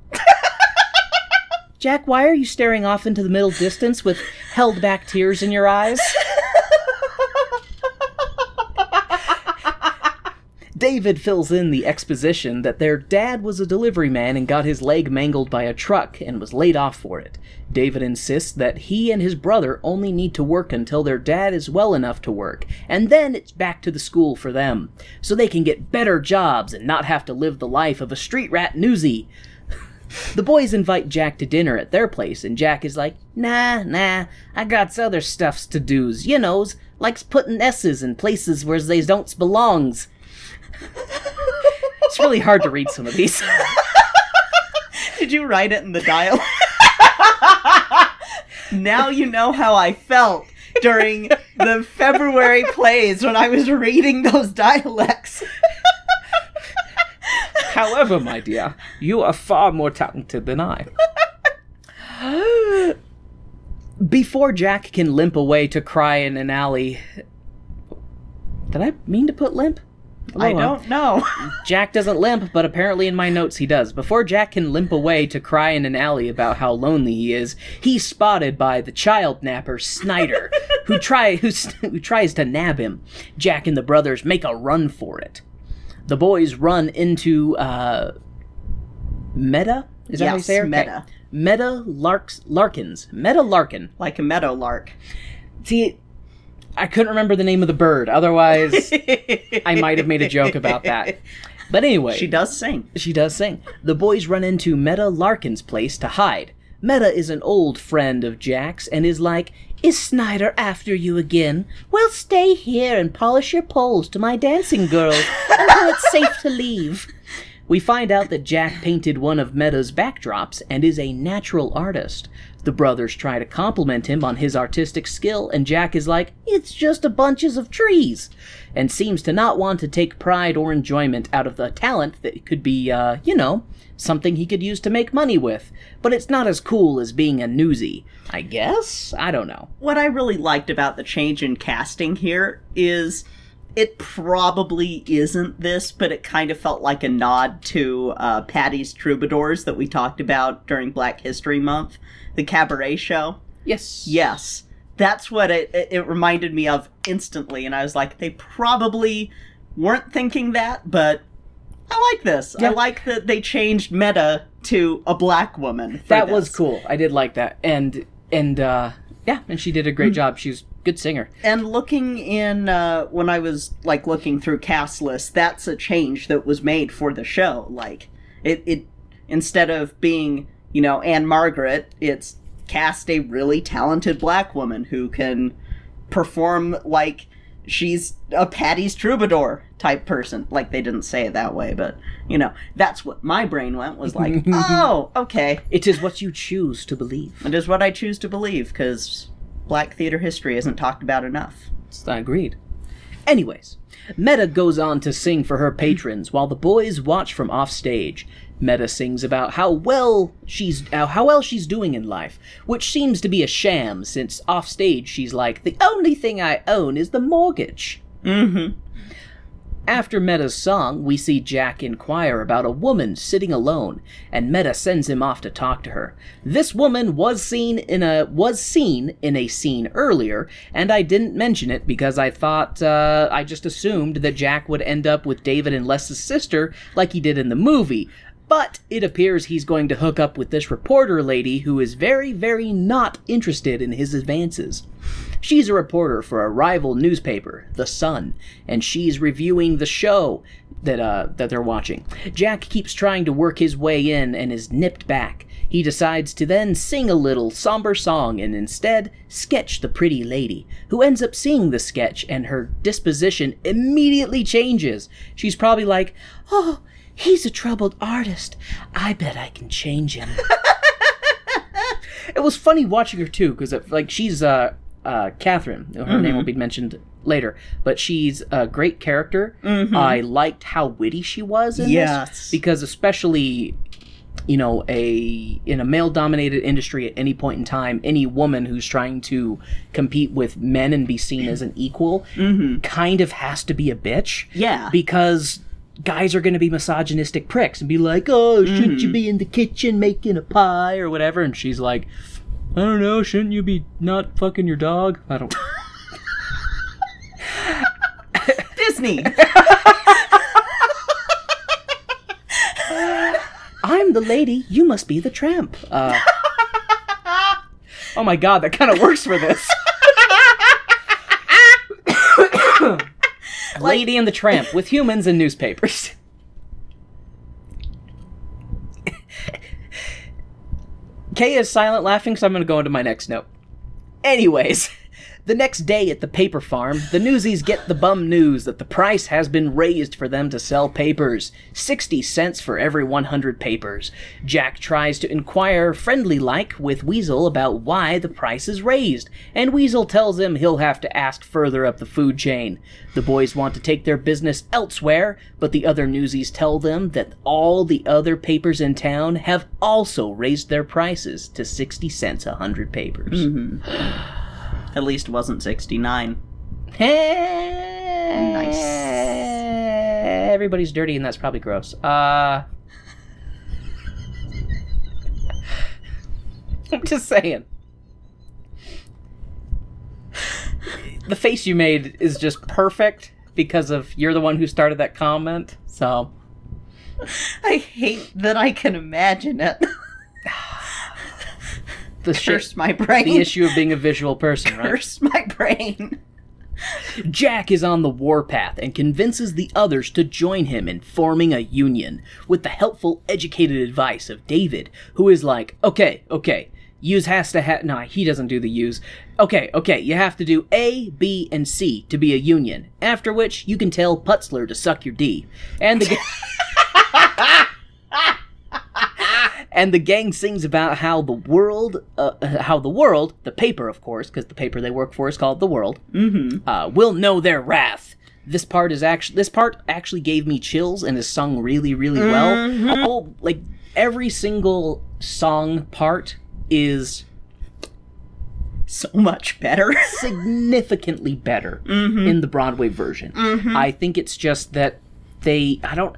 Jack, why are you staring off into the middle distance with held back tears in your eyes? David fills in the exposition that their dad was a delivery man and got his leg mangled by a truck and was laid off for it. David insists that he and his brother only need to work until their dad is well enough to work, and then it's back to the school for them, so they can get better jobs and not have to live the life of a street rat newsie. The boys invite Jack to dinner at their place, and Jack is like, nah, nah, I got other stuffs to do's, you knows, likes putting S's in places where they don't belongs. It's really hard to read some of these. Did you write it in the dialogue? Now you know how I felt during the February plays when I was reading those dialects. However, my dear, you are far more talented than I. Before Jack can limp away to cry in an alley... Did I mean to put limp? Oh, I don't know. Jack doesn't limp, but apparently in my notes he does. Before Jack can limp away to cry in an alley about how lonely he is, he's spotted by the child napper Snyder, who try who, who tries to nab him. Jack and the brothers make a run for it. The boys run into uh, Meta. Is that yes, how you say her? Meta. Okay. Meta Larks, Larkins. Meta Larkin. Like a meadow lark. See, I couldn't remember the name of the bird. Otherwise, I might have made a joke about that. But anyway. She does sing. She does sing. The boys run into Meta Larkin's place to hide. Meta is an old friend of Jack's and is like, "Is Snyder after you again? Well, stay here and polish your poles to my dancing girls until it's safe to leave." We find out that Jack painted one of Meta's backdrops and is a natural artist. The brothers try to compliment him on his artistic skill, and Jack is like, "It's just a bunches of trees," and seems to not want to take pride or enjoyment out of the talent that could be, uh, you know, something he could use to make money with. But it's not as cool as being a newsie, I guess? I don't know. What I really liked about the change in casting here is... it probably isn't this, but it kind of felt like a nod to uh, Patty's Troubadours that we talked about during Black History Month, the cabaret show. Yes. Yes. That's what it, it, it reminded me of instantly, and I was like, they probably weren't thinking that, but I like this. Yeah. I like that they changed Meta to a black woman. That this. was cool. I did like that. And, and uh, yeah, and she did a great mm-hmm. job. She was... good singer. And looking in, uh, when I was, like, looking through cast lists, that's a change that was made for the show. Like, it, it instead of being, you know, Anne Margaret, it's cast a really talented black woman who can perform like she's a Patty's Troubadour type person. Like, they didn't say it that way, but, you know, that's what my brain went, was like, oh, okay. It is what you choose to believe. It is what I choose to believe, because... black theater history isn't talked about enough. I agreed. Anyways, Meta goes on to sing for her patrons while the boys watch from offstage. Meta sings about how well she's how well she's doing in life, which seems to be a sham since offstage she's like, "The only thing I own is the mortgage." Mm-hmm. After Meta's song, we see Jack inquire about a woman sitting alone, and Meta sends him off to talk to her. This woman was seen in a was seen in a scene earlier, and I didn't mention it because I thought, uh, I just assumed that Jack would end up with David and Les's sister like he did in the movie. But it appears he's going to hook up with this reporter lady who is very, very not interested in his advances. She's a reporter for a rival newspaper, The Sun, and she's reviewing the show that uh, that they're watching. Jack keeps trying to work his way in and is nipped back. He decides to then sing a little somber song and instead sketch the pretty lady, who ends up seeing the sketch, and her disposition immediately changes. She's probably like, "Oh, he's a troubled artist. I bet I can change him." It was funny watching her, too, because, like, she's, uh, uh, Catherine. Her mm-hmm. name will be mentioned later. But she's a great character. Mm-hmm. I liked how witty she was in yes. this. Because especially, you know, a in a male-dominated industry at any point in time, any woman who's trying to compete with men and be seen as an equal mm-hmm. kind of has to be a bitch. Yeah. Because... guys are going to be misogynistic pricks and be like, "Oh, shouldn't mm. you be in the kitchen making a pie or whatever?" And she's like, "I don't know, shouldn't you be not fucking your dog?" I don't... Disney! "I'm the lady, you must be the tramp." Uh... Oh my god, that kind of works for this. Lady and the Tramp with humans and newspapers. Kay is silent laughing, so I'm going to go into my next note. Anyways, the next day at the paper farm, the newsies get the bum news that the price has been raised for them to sell papers. sixty cents for every one hundred papers. Jack tries to inquire friendly-like with Weasel about why the price is raised, and Weasel tells him he'll have to ask further up the food chain. The boys want to take their business elsewhere, but the other newsies tell them that all the other papers in town have also raised their prices to sixty cents a hundred papers. Mm-hmm. At least wasn't sixty-nine. Hey, nice. Everybody's dirty, and that's probably gross. Uh, I'm just saying. The face you made is just perfect because of you're the one who started that comment. So I hate that I can imagine it. the curse sh- my brain. The issue of being a visual person, curse right? Curse my brain. Jack is on the warpath and convinces the others to join him in forming a union with the helpful, educated advice of David, who is like, okay, okay, use has to have, no, he doesn't do the use. Okay, okay, you have to do A, B, and C to be a union, after which you can tell Putzler to suck your D. And the ga- And the gang sings about how the world, uh, how the world, the paper, of course, because the paper they work for is called The World, mm-hmm. uh, will know their wrath. This part is actually, this part actually gave me chills and is sung really, really well. Mm-hmm. Oh, like, every single song part is so much better. Significantly better mm-hmm. in the Broadway version. Mm-hmm. I think it's just that they, I don't,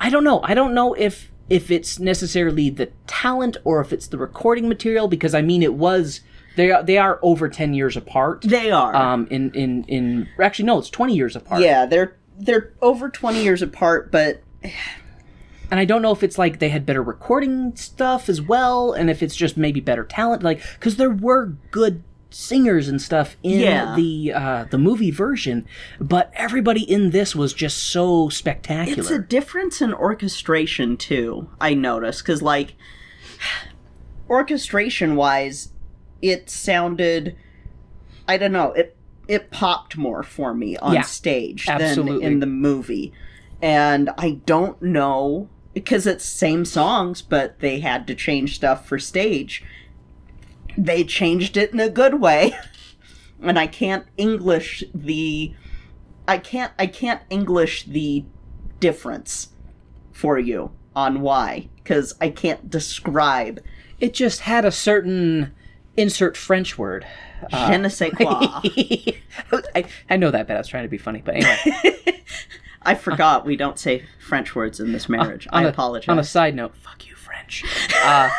I don't know. I don't know if, if it's necessarily the talent or if it's the recording material, because I mean, it was, they are, they are over ten years apart. They are. Um, in, in, in, actually, no, it's twenty years apart. Yeah, they're, they're over twenty years apart, but. And I don't know if it's like they had better recording stuff as well, and if it's just maybe better talent, like, because there were good singers and stuff in yeah. the uh, the movie version, but everybody in this was just so spectacular. It's a difference in orchestration too, I noticed, because like orchestration wise it sounded, I don't know, it it popped more for me on yeah, stage absolutely. Than in the movie. And I don't know, because it's same songs but they had to change stuff for stage. They changed it in a good way, and I can't English the, I can't, I can't English the difference for you on why, because I can't describe. It just had a certain, insert French word. Uh, Je ne sais quoi. I, I know that, but I was trying to be funny, but anyway. I forgot uh, we don't say French words in this marriage. Uh, I apologize. A, on a side note, fuck you, French. Uh...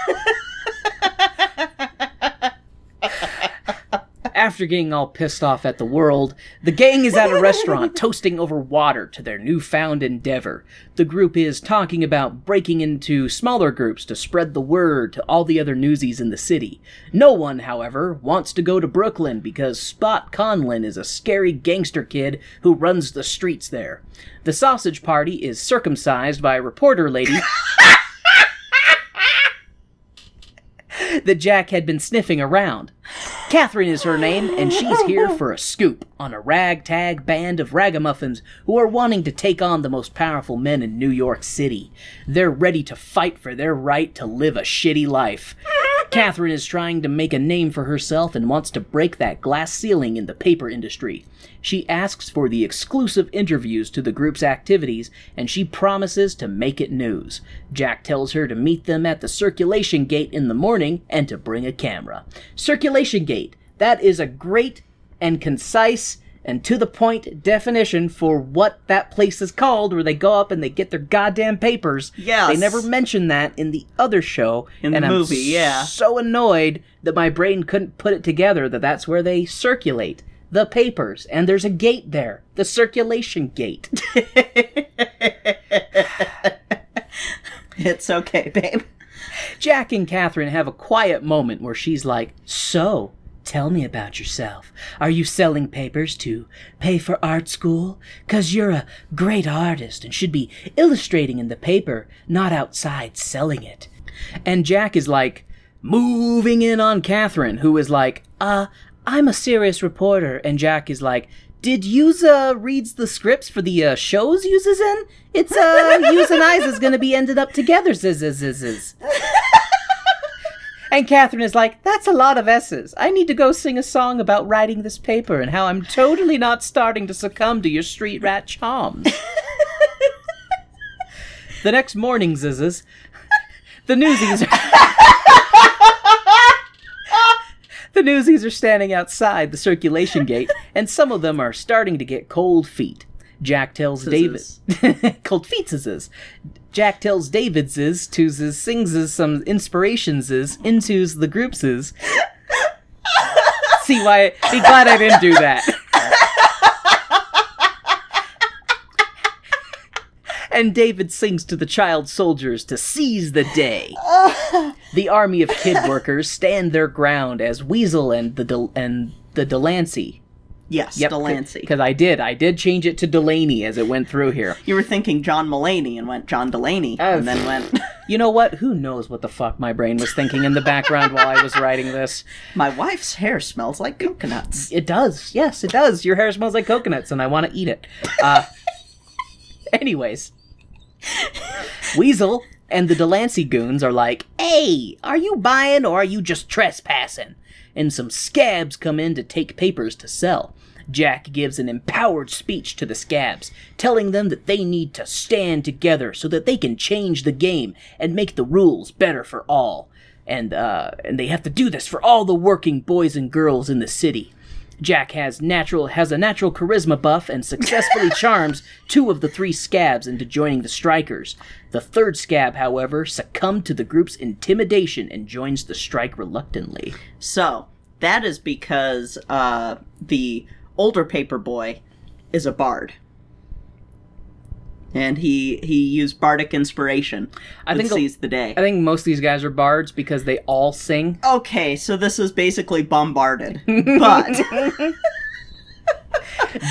After getting all pissed off at the world, the gang is at a restaurant toasting over water to their newfound endeavor. The group is talking about breaking into smaller groups to spread the word to all the other newsies in the city. No one, however, wants to go to Brooklyn because Spot Conlon is a scary gangster kid who runs the streets there. The sausage party is circumcised by a reporter lady that Jack had been sniffing around. Catherine is her name, and she's here for a scoop on a ragtag band of ragamuffins who are wanting to take on the most powerful men in New York City. They're ready to fight for their right to live a shitty life. Catherine is trying to make a name for herself and wants to break that glass ceiling in the paper industry. She asks for the exclusive interviews to the group's activities, and she promises to make it news. Jack tells her to meet them at the circulation gate in the morning and to bring a camera. Circulation gate. That is a great and concise and to-the-point definition for what that place is called, where they go up and they get their goddamn papers. Yes. They never mention that in the other show. In the movie, yeah. And I'm so annoyed that my brain couldn't put it together that that's where they circulate the papers. And there's a gate there. The circulation gate. It's okay, babe. Jack and Catherine have a quiet moment where she's like, so... tell me about yourself. Are you selling papers to pay for art school? 'Cause you're a great artist and should be illustrating in the paper, not outside selling it. And Jack is like, moving in on Catherine, who is like, uh, I'm a serious reporter. And Jack is like, did yous, uh, reads the scripts for the, uh, shows yous is in? It's, uh, yous and I's is gonna be ended up together, ziz, ziz, ziz, ziz. And Catherine is like, that's a lot of S's. I need to go sing a song about writing this paper and how I'm totally not starting to succumb to your street rat charms. The next morning, Zizzes, the newsies are... the newsies are standing outside the circulation gate, and some of them are starting to get cold feet. Jack tells Zizzes. David... cold feet, Zizzes. Jack tells David's to sings some inspirations into's the groupses. See why? Be glad I didn't do that. and David sings to the child soldiers to seize the day. The army of kid workers stand their ground as Weasel and the De- and the Delancey. Yes, yep, Delancey. Because I did. I did change it to Delaney as it went through here. You were thinking John Mulaney and went John Delaney oh, and then went... You know what? Who knows what the fuck my brain was thinking in the background while I was writing this. My wife's hair smells like coconuts. It does. Yes, it does. Your hair smells like coconuts and I want to eat it. Uh, anyways. Weasel and the Delancey goons are like, hey, are you buying or are you just trespassing? And some scabs come in to take papers to sell. Jack gives an empowered speech to the scabs, telling them that they need to stand together so that they can change the game and make the rules better for all. And uh, and they have to do this for all the working boys and girls in the city. Jack has natural has a natural charisma buff and successfully charms two of the three scabs into joining the strikers. The third scab, however, succumbed to the group's intimidation and joins the strike reluctantly. So, that is because uh, the... older Paperboy is a bard, and he he used bardic inspiration. I think sees the day. I think most of these guys are bards because they all sing. Okay, so this is basically Bombarded, but.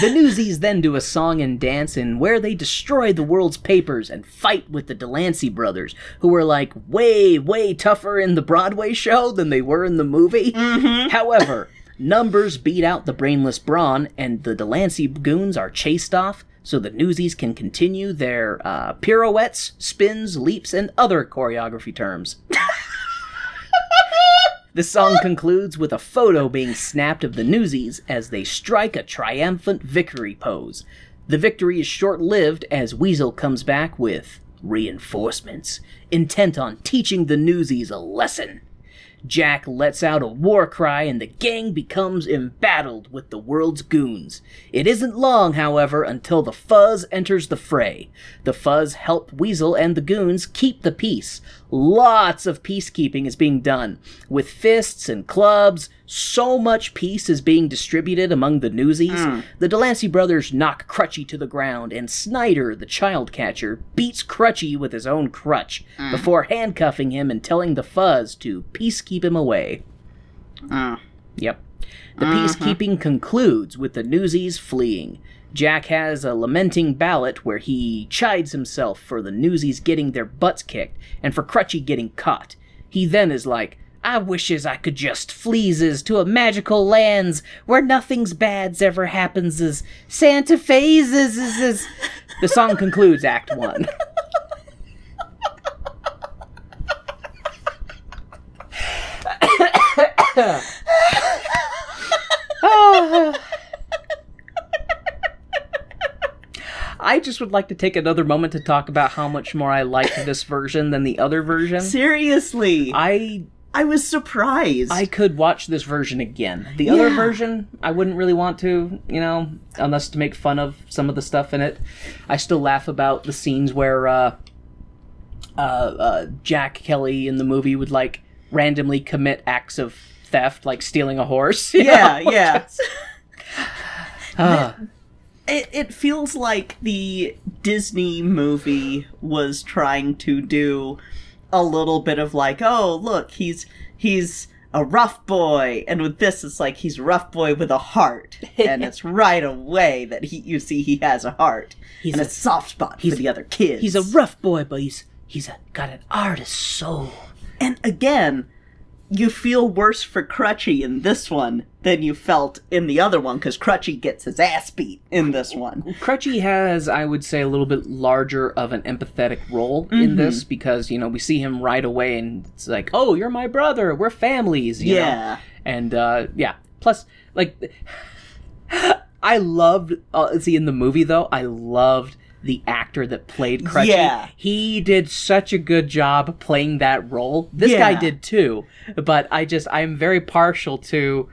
The Newsies then do a song and dance in where they destroy the world's papers and fight with the Delancey brothers, who were like way, way tougher in the Broadway show than they were in the movie. Mm-hmm. However, numbers beat out the brainless brawn, and the Delancey goons are chased off so the Newsies can continue their uh, pirouettes, spins, leaps, and other choreography terms. The song concludes with a photo being snapped of the Newsies as they strike a triumphant victory pose. The victory is short-lived as Weasel comes back with reinforcements, intent on teaching the Newsies a lesson. Jack lets out a war cry and the gang becomes embattled with the world's goons. It isn't long, however, until the Fuzz enters the fray. The Fuzz help Weasel and the goons keep the peace. Lots of peacekeeping is being done. With fists and clubs, so much peace is being distributed among the Newsies. Mm. The Delancey brothers knock Crutchy to the ground, and Snyder, the child catcher, beats Crutchy with his own crutch mm. before handcuffing him and telling the Fuzz to peacekeep keep him away. Uh, yep. The uh-huh. peacekeeping concludes with the Newsies fleeing. Jack has a lamenting ballad where he chides himself for the Newsies getting their butts kicked and for Crutchy getting caught. He then is like, I wishes I could just fleezes to a magical lands where nothing's bad's ever happens as Santa phases. Is, is. The song concludes Act One. Oh. I just would like to take another moment to talk about how much more I liked this version than the other version. Seriously. I I was surprised. I could watch this version again. The yeah. other version, I wouldn't really want to, you know, unless to make fun of some of the stuff in it. I still laugh about the scenes where uh, uh, uh, Jack Kelly in the movie would, like, randomly commit acts of theft, like stealing a horse. Yeah, know? yeah. uh. it, it feels like the Disney movie was trying to do a little bit of like, oh, look, he's he's a rough boy, and with this, it's like he's a rough boy with a heart, and it's right away that he you see he has a heart he's and a, a soft spot for the other kids. He's a rough boy, but he's he's a, got an artist soul. And again, you feel worse for Crutchy in this one than you felt in the other one, because Crutchy gets his ass beat in this one. Crutchy has, I would say, a little bit larger of an empathetic role mm-hmm. in this, because, you know, we see him right away, and it's like, oh, you're my brother, we're families, you yeah. know? And, uh, yeah. Plus, like, I loved, uh, see, in the movie, though, I loved the actor that played Crutchy. Yeah. He did such a good job playing that role. This yeah. guy did too. But I just, I'm very partial to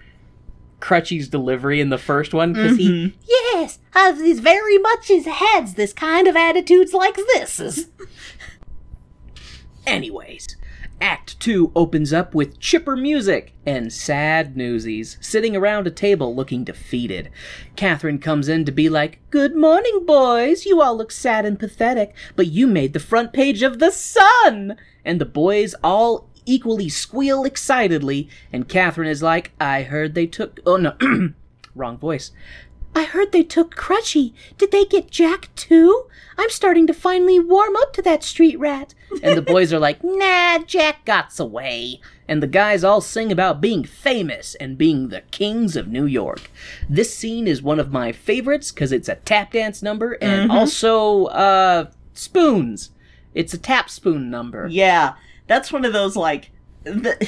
Crutchy's delivery in the first one. Because mm-hmm. he, yes, I've, he's very much his heads, this kind of attitudes like this. Anyways, Act two opens up with chipper music and sad newsies sitting around a table looking defeated. Catherine comes in to be like, "Good morning, boys. You all look sad and pathetic, but you made the front page of The Sun." And the boys all equally squeal excitedly, and Catherine is like, I heard they took... Oh, no. Wrong voice. I heard they took Crutchy. Did they get Jack, too? I'm starting to finally warm up to that street rat. And the boys are like, nah, Jack gots away. And the guys all sing about being famous and being the kings of New York. This scene is one of my favorites because it's a tap dance number and mm-hmm. also uh, spoons. It's a tap spoon number. Yeah, that's one of those, like... The-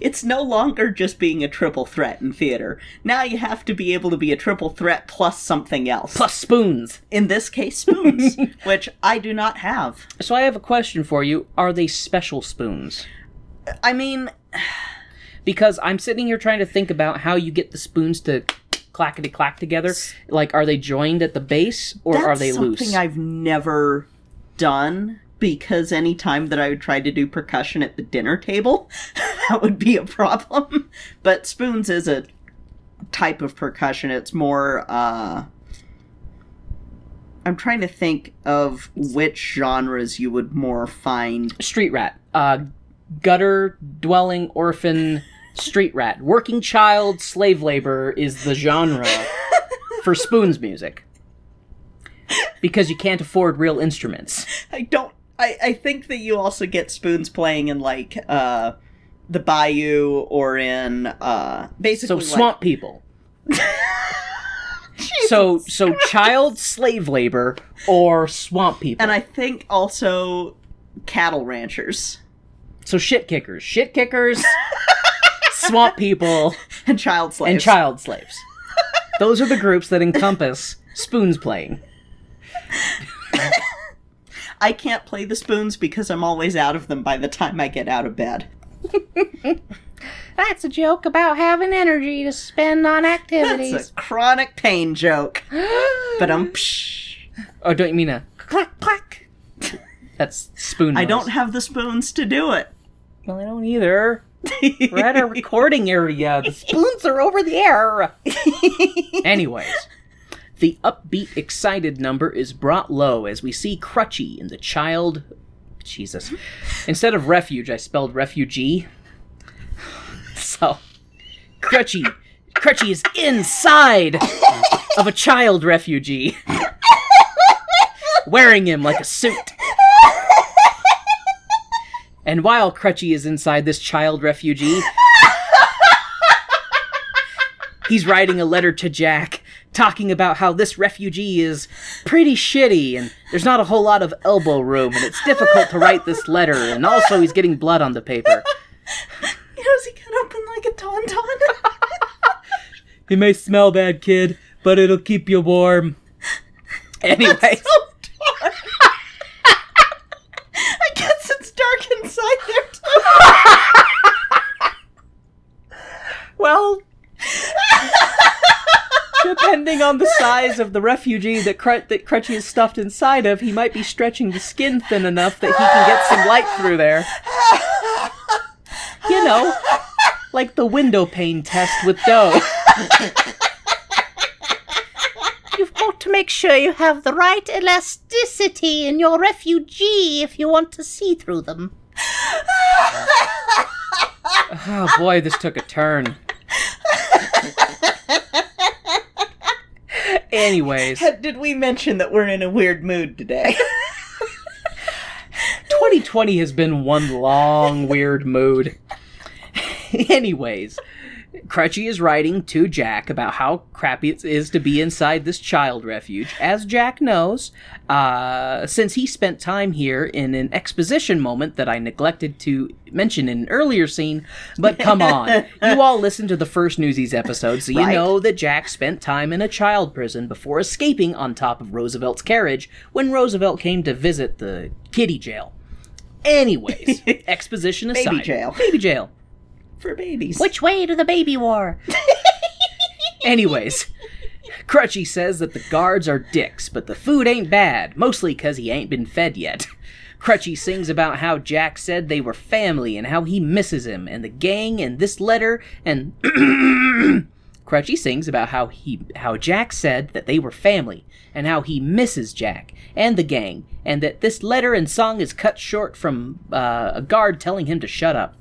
It's no longer just being a triple threat in theater. Now you have to be able to be a triple threat plus something else. Plus spoons. In this case, spoons, which I do not have. So I have a question for you. Are they special spoons? I mean... Because I'm sitting here trying to think about how you get the spoons to clackety-clack together. Like, are they joined at the base, or are they loose? That's something I've never done. Because any time that I would try to do percussion at the dinner table, that would be a problem. But spoons is a type of percussion. It's more, uh... I'm trying to think of which genres you would more find. Street rat. Uh, gutter, dwelling, orphan, street rat. Working child, slave labor is the genre for spoons music. Because you can't afford real instruments. I don't I, I think that you also get spoons playing in, like, uh, the bayou or in, uh, basically... So swamp like... people. so so child slave labor or swamp people. And I think also cattle ranchers. So shit kickers. Shit kickers, swamp people... And child slaves. And child slaves. Those are the groups that encompass spoons playing. I can't play the spoons because I'm always out of them by the time I get out of bed. That's a joke about having energy to spend on activities. That's a chronic pain joke. But I'm psh. Oh, don't you mean a clack clack? That's spoon noise. I don't have the spoons to do it. Well, I don't either. We're at our recording area. The spoons are over the air. Anyways. The upbeat, excited number is brought low as we see Crutchy in the child... Jesus. Instead of refuge, I spelled refugee. So, Crutchy... Crutchy is inside of a child refugee. Wearing him like a suit. And while Crutchy is inside this child refugee... He's writing a letter to Jack, talking about how this refugee is pretty shitty, and there's not a whole lot of elbow room, and it's difficult to write this letter, and also he's getting blood on the paper. You know, is he cut open like a tauntaun? It may smell bad, kid, but it'll keep you warm. Anyways. It's so dark. I guess it's dark inside there, too. Well... Depending on the size of the refugee that, Cr- that Crutchy is stuffed inside of, he might be stretching the skin thin enough that he can get some light through there. You know, like the window pane test with dough. You've got to make sure you have the right elasticity in your refugee if you want to see through them. Oh boy, this took a turn. Anyways. Did we mention that we're in a weird mood today? twenty twenty has been one long weird mood. Anyways, Crutchy is writing to Jack about how crappy it is to be inside this child refuge. As Jack knows, uh, since he spent time here in an exposition moment that I neglected to mention in an earlier scene, but come on, you all listened to the first Newsies episode, so you right. know that Jack spent time in a child prison before escaping on top of Roosevelt's carriage when Roosevelt came to visit the kitty jail. Anyways, exposition aside. Baby jail. Baby jail. For babies. Which way to the baby war? Anyways, Crutchy says that the guards are dicks, but the food ain't bad, mostly 'cause he ain't been fed yet. Crutchy sings about how Jack said they were family and how he misses him and the gang and this letter and... Crutchy sings about how he how Jack said that they were family and how he misses Jack and the gang and that this letter and song is cut short from uh, a guard telling him to shut up.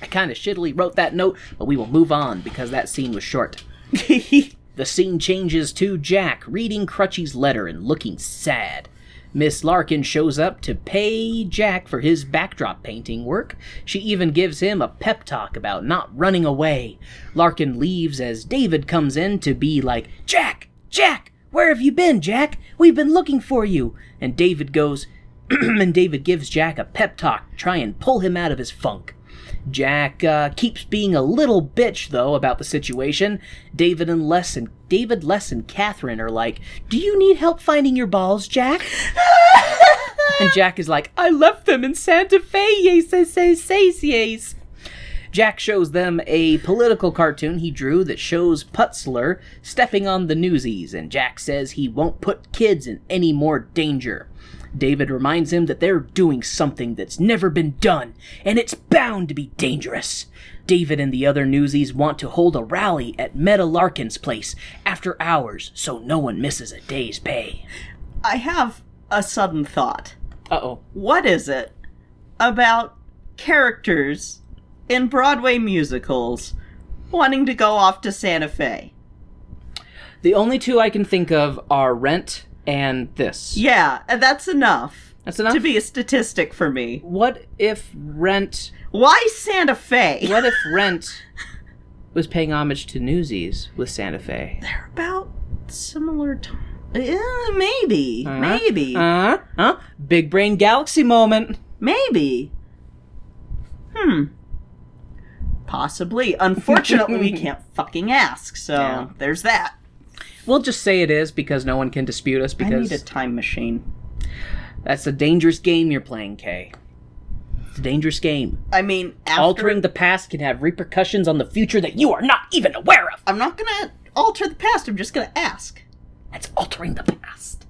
I kind of shittily wrote that note, but we will move on because that scene was short. The scene changes to Jack reading Crutchy's letter and looking sad. Miss Larkin shows up to pay Jack for his backdrop painting work. She even gives him a pep talk about not running away. Larkin leaves as David comes in to be like, Jack! Jack! Where have you been, Jack? We've been looking for you! And David goes, and David gives Jack a pep talk to try and pull him out of his funk. Jack uh, keeps being a little bitch, though, about the situation. David and Les and David, Les, and Catherine are like, do you need help finding your balls, Jack? And Jack is like, I left them in Santa Fe, yes, yes, yes, yes, yes. Jack shows them a political cartoon he drew that shows Putzler stepping on the Newsies, and Jack says he won't put kids in any more danger. David reminds him that they're doing something that's never been done, and it's bound to be dangerous. David and the other Newsies want to hold a rally at Meta Larkin's place after hours so no one misses a day's pay. I have a sudden thought. Uh-oh. What is it about characters in Broadway musicals wanting to go off to Santa Fe? The only two I can think of are Rent and this. Yeah, that's enough. That's enough? To be a statistic for me. What if Rent... Why Santa Fe? What if Rent was paying homage to Newsies with Santa Fe? They're about similar time. Yeah, maybe. Uh-huh. Maybe. Uh-huh. Huh? Big Brain Galaxy moment. Maybe. Hmm. Possibly. Unfortunately, we can't fucking ask, so yeah. There's that. We'll just say it is because no one can dispute us because... I need a time machine. That's a dangerous game you're playing, Kay. It's a dangerous game. I mean, after... Altering the past can have repercussions on the future that you are not even aware of. I'm not gonna alter the past, I'm just gonna ask. That's altering the past.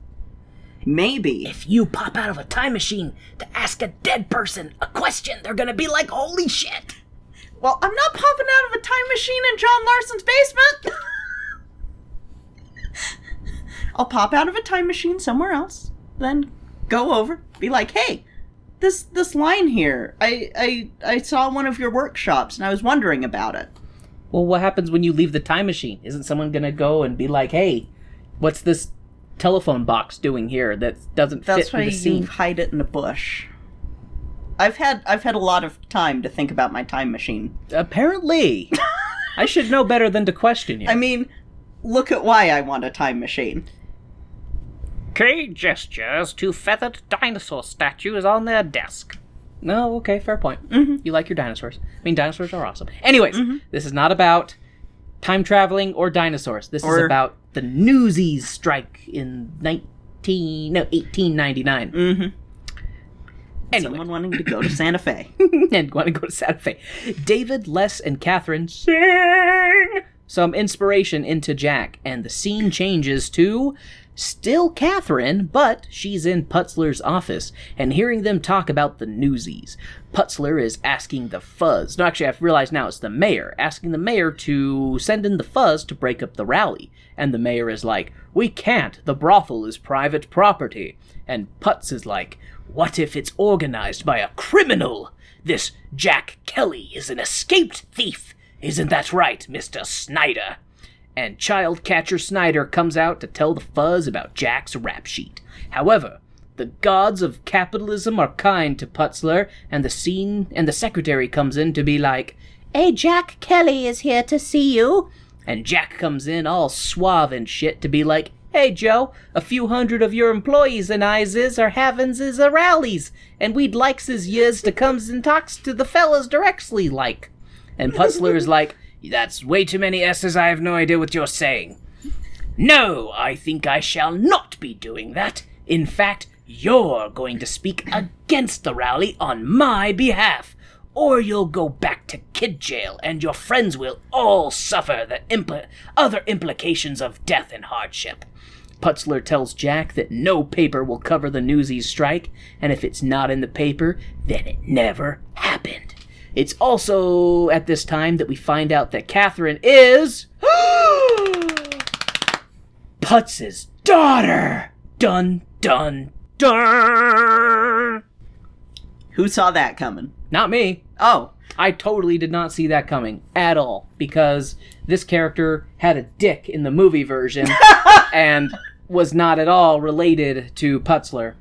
Maybe. If you pop out of a time machine to ask a dead person a question, they're gonna be like, holy shit! Well, I'm not popping out of a time machine in John Larson's basement! I'll pop out of a time machine somewhere else, then go over, be like, hey, this this line here, I, I I saw one of your workshops, and I was wondering about it. Well, what happens when you leave the time machine? Isn't someone going to go and be like, hey, what's this telephone box doing here that doesn't That's fit in the scene? That's why you hide it in a bush. I've had I've had a lot of time to think about my time machine. Apparently. I should know better than to question you. I mean, look at why I want a time machine. Kay gestures to feathered dinosaur statues on their desk. No, oh, okay, fair point. Mm-hmm. You like your dinosaurs. I mean, dinosaurs are awesome. Anyways, mm-hmm. This is not about time traveling or dinosaurs. This or... is about the Newsies strike in nineteen, no, eighteen ninety-nine. Mm-hmm. Anyway. Someone wanting to go to Santa Fe. And want to go to Santa Fe. David, Les, and Catherine sing some inspiration into Jack, and the scene changes to still Catherine, but she's in Putzler's office and hearing them talk about the Newsies. Putzler is asking the fuzz. No, actually, I've realized now it's the mayor, asking the mayor to send in the fuzz to break up the rally. And the mayor is like, we can't. The brothel is private property. And Putz is like, what if it's organized by a criminal? This Jack Kelly is an escaped thief. Isn't that right, Mister Snyder? And child catcher Snyder comes out to tell the fuzz about Jack's rap sheet. However, the gods of capitalism are kind to Putzler, and the scene and the secretary comes in to be like, hey, Jack Kelly is here to see you. And Jack comes in all suave and shit to be like, hey, Joe, a few hundred of your employees and I's are having is a rallies, and we'd likes is years to comes and talks to the fellas directly like. And Putzler is like, that's way too many S's, I have no idea what you're saying. No, I think I shall not be doing that. In fact, you're going to speak against the rally on my behalf. or you'll go back to kid jail, and your friends will all suffer the impl- other implications of death and hardship. Putzler tells Jack that no paper will cover the Newsies strike, and if it's not in the paper, then it never happened. It's also at this time that we find out that Catherine is... Putz's daughter! Dun, dun, dun! Who saw that coming? Not me. Oh. I totally did not see that coming at all, because this character had a dick in the movie version and was not at all related to Putzler.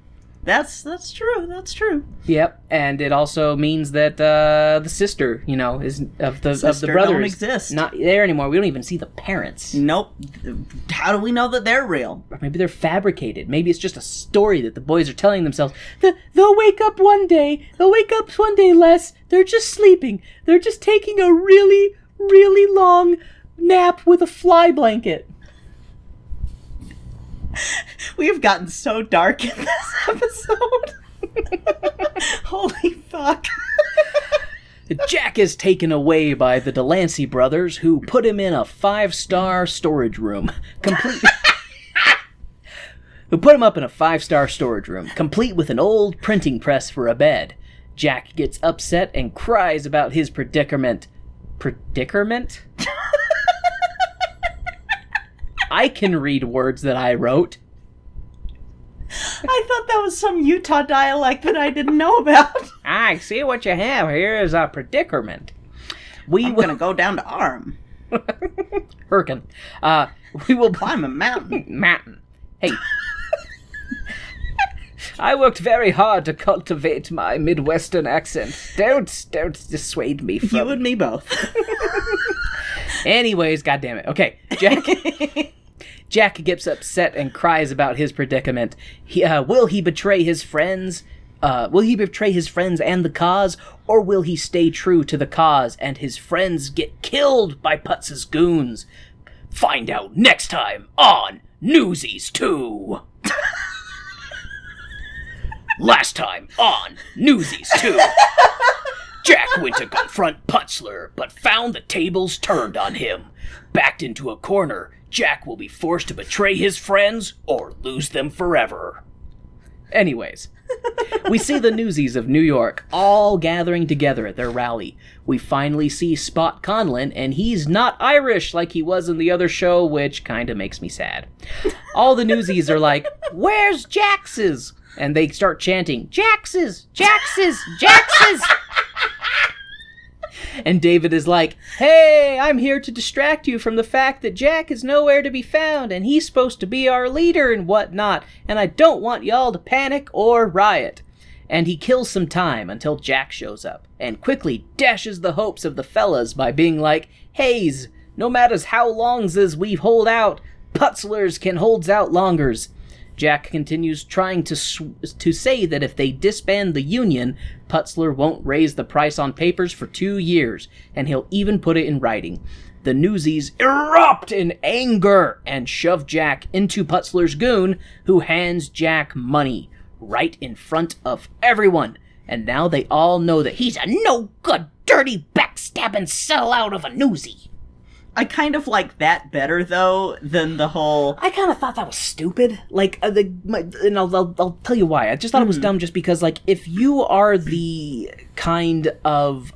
That's that's true. That's true. Yep, and it also means that uh, the sister, you know, is of the sister of the brothers don't exist. Not there anymore. We don't even see the parents. Nope. How do we know that they're real? Or maybe they're fabricated. Maybe it's just a story that the boys are telling themselves. The, they'll wake up one day. They'll wake up one day, Les. They're just sleeping. They're just taking a really, really long nap with a fly blanket. We have gotten so dark in this episode. Holy fuck. Jack is taken away by the Delancey brothers, who put him in a five-star storage room. Complete... who put him up in a five-star storage room, complete with an old printing press for a bed. Jack gets upset and cries about his predicament. Predicament? I can read words that I wrote. I thought that was some Utah dialect that I didn't know about. I see what you have here is a predicament. We I'm will... gonna go down to Arm. Hurricane. Uh, we will climb a mountain. Mountain. Hey. I worked very hard to cultivate my Midwestern accent. Don't, don't dissuade me from... You and me both. Anyways, goddammit. Okay, Jack... Jack gets upset and cries about his predicament. He, uh, will he betray his friends? Uh, will he betray his friends and the cause? Or will he stay true to the cause and his friends get killed by Putz's goons? Find out next time on Newsies two. Last time on Newsies two. Jack went to confront Putzler, but found the tables turned on him. Backed into a corner, Jack will be forced to betray his friends or lose them forever. Anyways, we see the Newsies of New York all gathering together at their rally. We finally see Spot Conlon, and he's not Irish like he was in the other show, which kind of makes me sad. All the Newsies are like, "Where's Jax's?" And they start chanting, "Jax's! Jax's! Jax's!" And David is like, "Hey, I'm here to distract you from the fact that Jack is nowhere to be found, and he's supposed to be our leader and whatnot, and I don't want y'all to panic or riot." And he kills some time until Jack shows up, and quickly dashes the hopes of the fellas by being like, "Hayes, no matters how longs as we've hold out, Putzlers can holds out longers." Jack continues trying to sw- to say that if they disband the union, Putzler won't raise the price on papers for two years, and he'll even put it in writing. The Newsies erupt in anger and shove Jack into Putzler's goon, who hands Jack money right in front of everyone. And now they all know that he's a no-good, dirty, backstabbing sellout of a Newsie. I kind of like that better, though, than the whole... I kind of thought that was stupid. Like, uh, the, my, and I'll, I'll, I'll tell you why. I just thought mm. it was dumb just because, like, if you are the kind of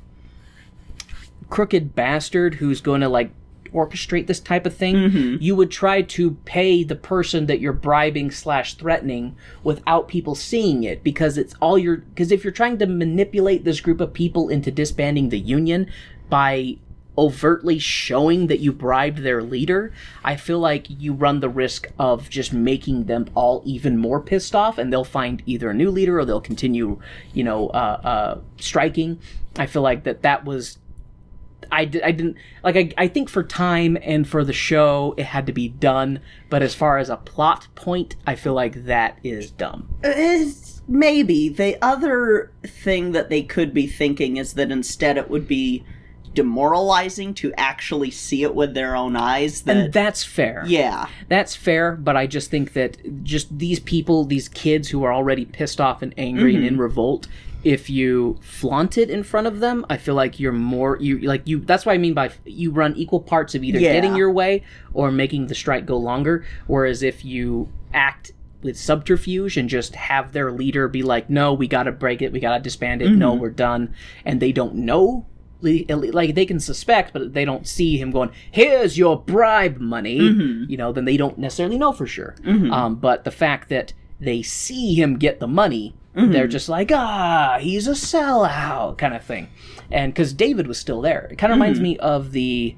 crooked bastard who's going to, like, orchestrate this type of thing, mm-hmm. you would try to pay the person that you're bribing slash threatening without people seeing it, because it's all your... Because if you're trying to manipulate this group of people into disbanding the union by... overtly showing that you bribed their leader, I feel like you run the risk of just making them all even more pissed off, and they'll find either a new leader or they'll continue, you know, uh, uh, striking. I feel like that that was... I, d- I didn't... Like, I, I think for time and for the show, it had to be done, but as far as a plot point, I feel like that is dumb. It's maybe. The other thing that they could be thinking is that instead it would be... demoralizing to actually see it with their own eyes. That, and that's fair. Yeah. That's fair, but I just think that just these people, these kids who are already pissed off and angry mm-hmm. and in revolt, if you flaunt it in front of them, I feel like you're more you like you. That's what I mean by you run equal parts of either yeah. getting your way or making the strike go longer. Whereas if you act with subterfuge and just have their leader be like, "No, we got to break it. We got to disband it. Mm-hmm. No, we're done," and they don't know. Like, they can suspect, but they don't see him going, "Here's your bribe money," mm-hmm. you know, then they don't necessarily know for sure. Mm-hmm. Um, but the fact that they see him get the money, mm-hmm. they're just like, ah, he's a sellout kind of thing. And because David was still there, it kind of mm-hmm. reminds me of the...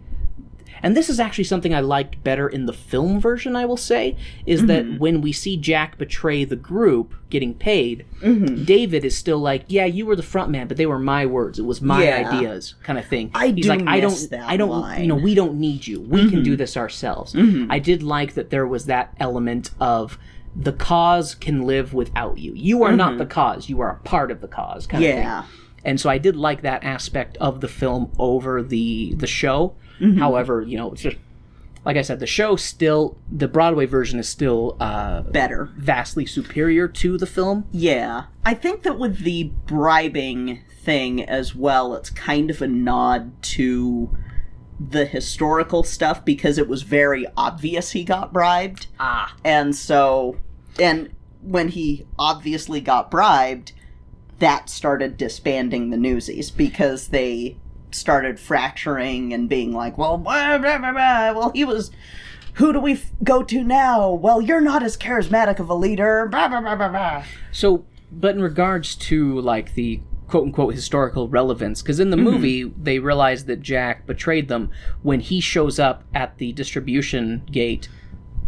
And this is actually something I liked better in the film version, I will say, is mm-hmm. that when we see Jack betray the group getting paid, mm-hmm. David is still like, yeah, you were the front man, but they were my words. It was my yeah. ideas kind of thing. I He's do like, I don't, that I don't, line. You know, we don't need you. We mm-hmm. can do this ourselves. Mm-hmm. I did like that there was that element of the cause can live without you. You are mm-hmm. not the cause. You are a part of the cause kind yeah. of thing. And so I did like that aspect of the film over the the show. Mm-hmm. However, you know, it's just like I said, the show still, the Broadway version is still uh, better, vastly superior to the film. Yeah, I think that with the bribing thing as well, it's kind of a nod to the historical stuff because it was very obvious he got bribed. Ah, and so, and when he obviously got bribed, that started disbanding the Newsies because they started fracturing and being like, well, blah, blah, blah, blah. Well, he was, who do we f- go to now? Well, you're not as charismatic of a leader, blah, blah, blah, blah, blah. So, but in regards to, like, the quote-unquote historical relevance, because in the mm-hmm. movie, they realize that Jack betrayed them when he shows up at the distribution gate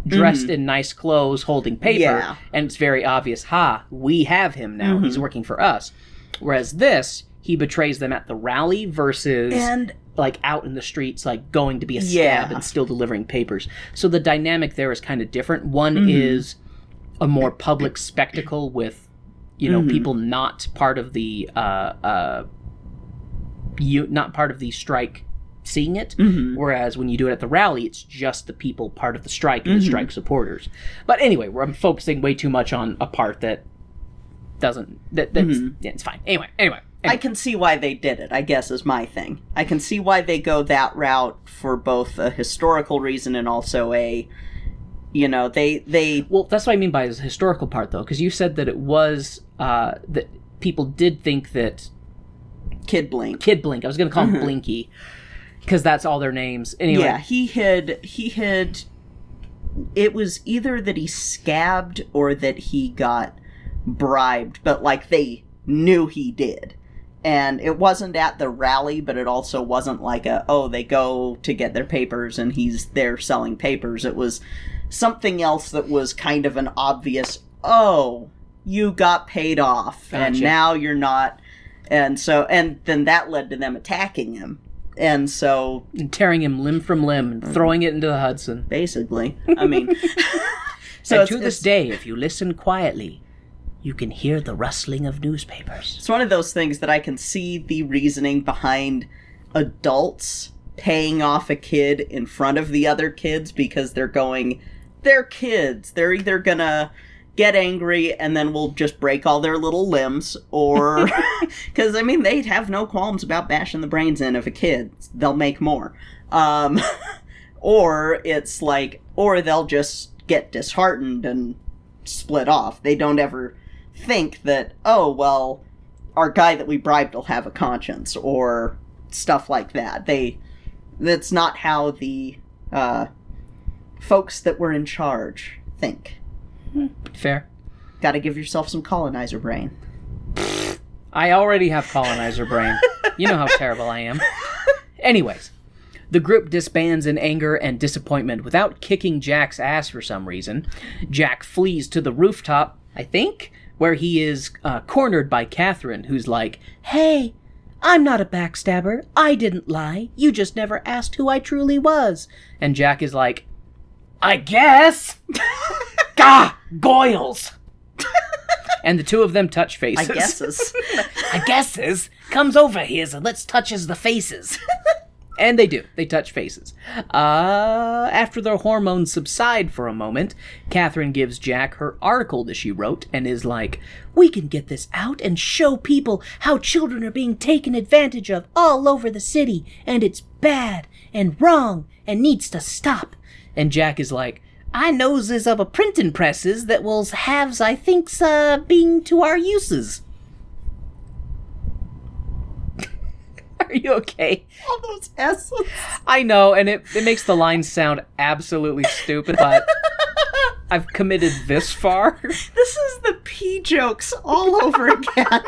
dressed mm-hmm. in nice clothes, holding paper, yeah. and it's very obvious, ha, we have him now, mm-hmm. he's working for us. Whereas this... he betrays them at the rally versus, and, like, out in the streets, like, going to be a scab yeah. and still delivering papers. So the dynamic there is kind of different. One mm-hmm. is a more public spectacle with, you know, mm-hmm. people not part of the, uh, uh, you not part of the strike seeing it. Mm-hmm. Whereas when you do it at the rally, it's just the people part of the strike and mm-hmm. the strike supporters. But anyway, I'm focusing way too much on a part that doesn't, that, that's, mm-hmm. yeah, it's fine. Anyway, anyway. I can see why they did it, I guess, is my thing. I can see why they go that route for both a historical reason and also a, you know, they... they... Well, that's what I mean by the historical part, though, because you said that it was, uh, that people did think that... Kid Blink. Kid Blink. I was going to call him mm-hmm. Blinky, because that's all their names. Anyway. Yeah, he had, he had... It was either that he scabbed or that he got bribed, but, like, they knew he did. And it wasn't at the rally, but it also wasn't like a, oh, they go to get their papers and he's there selling papers. It was something else that was kind of an obvious, oh, you got paid off. Gotcha. And now you're not. And so, and then that led to them attacking him. And so... And tearing him limb from limb and throwing it into the Hudson. Basically. I mean... so and to this day, if you listen quietly... you can hear the rustling of newspapers. It's one of those things that I can see the reasoning behind adults paying off a kid in front of the other kids because they're going, they're kids. They're either going to get angry and then we'll just break all their little limbs or... Because, I mean, they'd have no qualms about bashing the brains in of a kid. They'll make more. Um, or it's like... Or they'll just get disheartened and split off. They don't ever... think that, oh, well, our guy that we bribed will have a conscience or stuff like that. They, that's not how the uh, folks that were in charge think. Fair. Gotta give yourself some colonizer brain. I already have colonizer brain. You know how terrible I am. Anyways, the group disbands in anger and disappointment without kicking Jack's ass for some reason. Jack flees to the rooftop, I think, where he is uh, cornered by Catherine, who's like, hey, I'm not a backstabber. I didn't lie. You just never asked who I truly was. And Jack is like, I guess. Gah, Goyles. And the two of them touch faces. I guesses. I guesses. Comes over here and let's touches the faces. And they do. They touch faces. Uh, after their hormones subside for a moment, Catherine gives Jack her article that she wrote and is like, "We can get this out and show people how children are being taken advantage of all over the city, and it's bad and wrong and needs to stop." And Jack is like, "I knows is of a printing presses that wills haves I thinks uh being to our uses." Are you okay? All those S's. I know, and it, it makes the line sound absolutely stupid, but I've committed this far. This is the pee jokes all over again.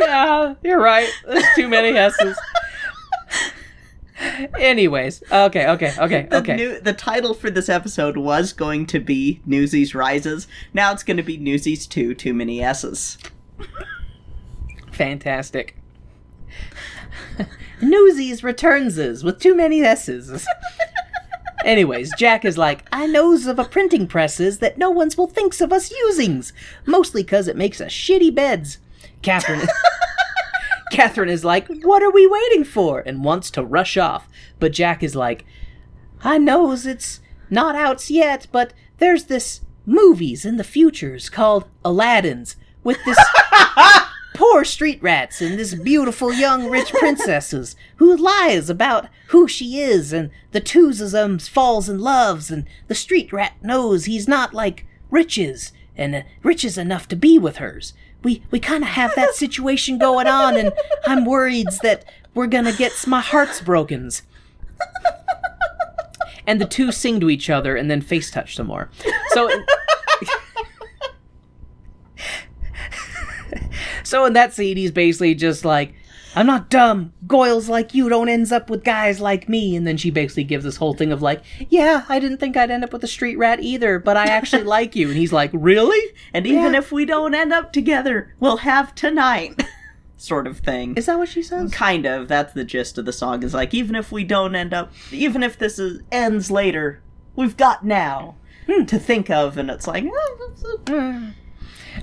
Yeah, you're right. There's too many S's. Anyways, okay, okay, okay, the okay. New, the title for this episode was going to be Newsies Rises. Now it's going to be Newsies two, Too Many S's. Fantastic. Newsies returns with too many S's. Anyways, Jack is like, "I knows of a printing presses that no one's will thinks of us usings, mostly because it makes us shitty beds." Catherine is- Catherine is like, "What are we waiting for?" and wants to rush off. But Jack is like, "I knows it's not out yet, but there's this movies in the futures called Aladdin's with this poor street rats and this beautiful young rich princesses who lies about who she is, and the twos of them falls in loves, and the street rat knows he's not like riches and uh, riches enough to be with hers. We we kind of have that situation going on, and I'm worried that we're going to get my hearts broken." And the two sing to each other and then face touch some more. So, so in that scene, he's basically just like, "I'm not dumb. Goyles like you don't ends up with guys like me." And then she basically gives this whole thing of like, "Yeah, I didn't think I'd end up with a street rat either, but I actually like you." And he's like, "Really? And even yeah. if we don't end up together, we'll have tonight." Sort of thing. Is that what she says? Kind of. That's the gist of the song, is like, even if we don't end up, even if this is, ends later, we've got now hmm. to think of. And it's like, mm.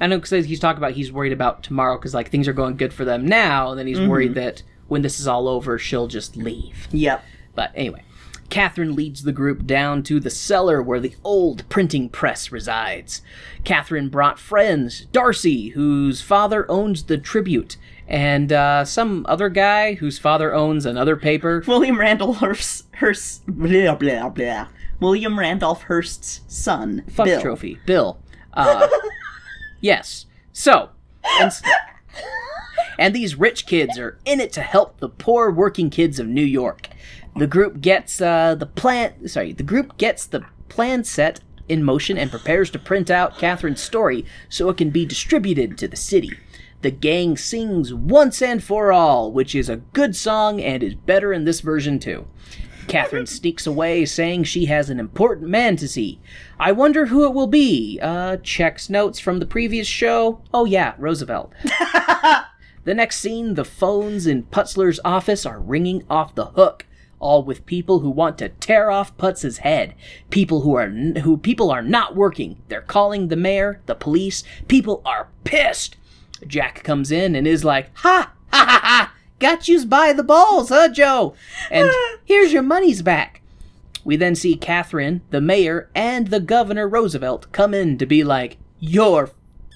I know, because he's talking about he's worried about tomorrow because, like, things are going good for them now, and then he's mm-hmm. worried that when this is all over, she'll just leave. Yep. But anyway, Catherine leads the group down to the cellar where the old printing press resides. Catherine brought friends, Darcy, whose father owns the Tribute, and uh, some other guy whose father owns another paper. William Randolph Hearst, Hearst blah, blah, blah. William Randolph Hearst's son, Fuck Bill. Trophy, Bill. Uh... Yes. So, and, and these rich kids are in it to help the poor working kids of New York. The group gets uh, the plan. Sorry, the group gets the plan set in motion and prepares to print out Catherine's story so it can be distributed to the city. The gang sings "Once and for All," which is a good song and is better in this version too. Catherine sneaks away, saying she has an important man to see. I wonder who it will be. Uh, checks notes from the previous show. Oh yeah, Roosevelt. The next scene, the phones in Putzler's office are ringing off the hook, all with people who want to tear off Putz's head. People who are who people are not working. They're calling the mayor, the police. People are pissed. Jack comes in and is like, "Ha ha ha ha. Got yous by the balls, huh, Joe? And here's your monies back." We then see Catherine, the mayor, and the governor, Roosevelt, come in to be like, "You're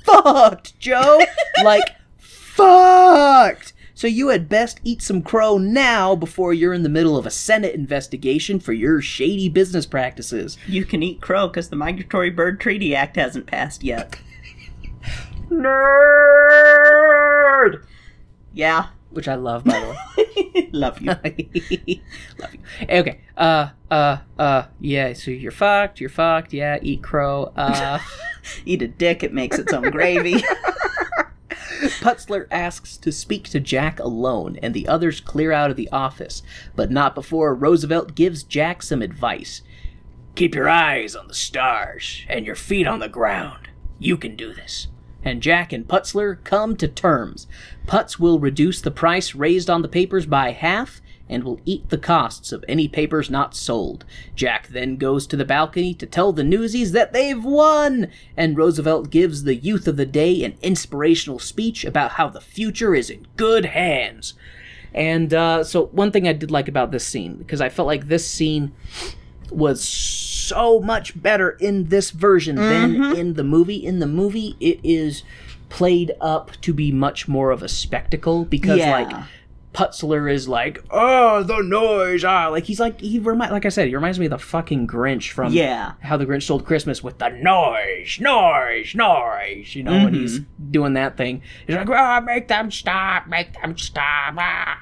fucked, Joe." Like, fucked. "So you had best eat some crow now before you're in the middle of a Senate investigation for your shady business practices." You can eat crow because the Migratory Bird Treaty Act hasn't passed yet. Nerd! Yeah. Which I love, by the way. Love you. Love you. Okay. Uh, uh, uh, yeah, so you're fucked, you're fucked, yeah, eat crow. Uh. Eat a dick, it makes its own gravy. Putzler asks to speak to Jack alone, and the others clear out of the office, but not before Roosevelt gives Jack some advice. "Keep your eyes on the stars and your feet on the ground. You can do this." And Jack and Putzler come to terms. Putz will reduce the price raised on the papers by half and will eat the costs of any papers not sold. Jack then goes to the balcony to tell the Newsies that they've won, and Roosevelt gives the youth of the day an inspirational speech about how the future is in good hands. And uh, so one thing I did like about this scene, because I felt like this scene was so much better in this version mm-hmm. than in the movie. In the movie, it is played up to be much more of a spectacle because, yeah. like, Putzler is like, oh, the noise, ah, like he's like he remind, like I said, he reminds me of the fucking Grinch from yeah. How the Grinch Stole Christmas with the noise, noise, noise, you know, mm-hmm. and he's doing that thing. He's like, oh, make them stop, make them stop, ah.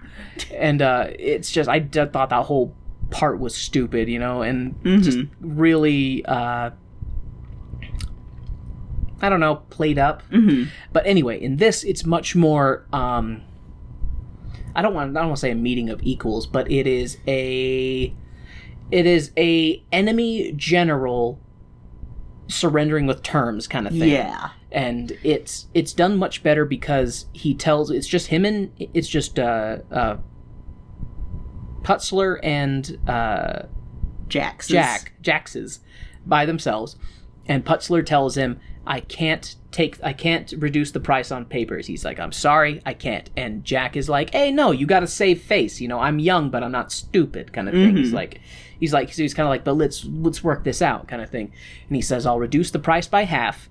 and uh, it's just I d- thought that whole part was stupid, you know, and mm-hmm. just really, uh, I don't know, played up. Mm-hmm. But anyway, in this, it's much more. Um, I don't want. I don't want to say a meeting of equals, but it is a, it is a enemy general surrendering with terms kind of thing. Yeah, and it's it's done much better because he tells it's just him and it's just uh, uh, Putzler and uh, Jax's. Jack Jax's by themselves, and Putzler tells him, "I can't." Take, I can't reduce the price on papers. He's like, I'm sorry, I can't. And Jack is like, hey, no, you got to save face. You know, I'm young, but I'm not stupid, kind of thing. Mm-hmm. He's like, he's like, so he's kind of like, but let's let's work this out, kind of thing. And he says, I'll reduce the price by half.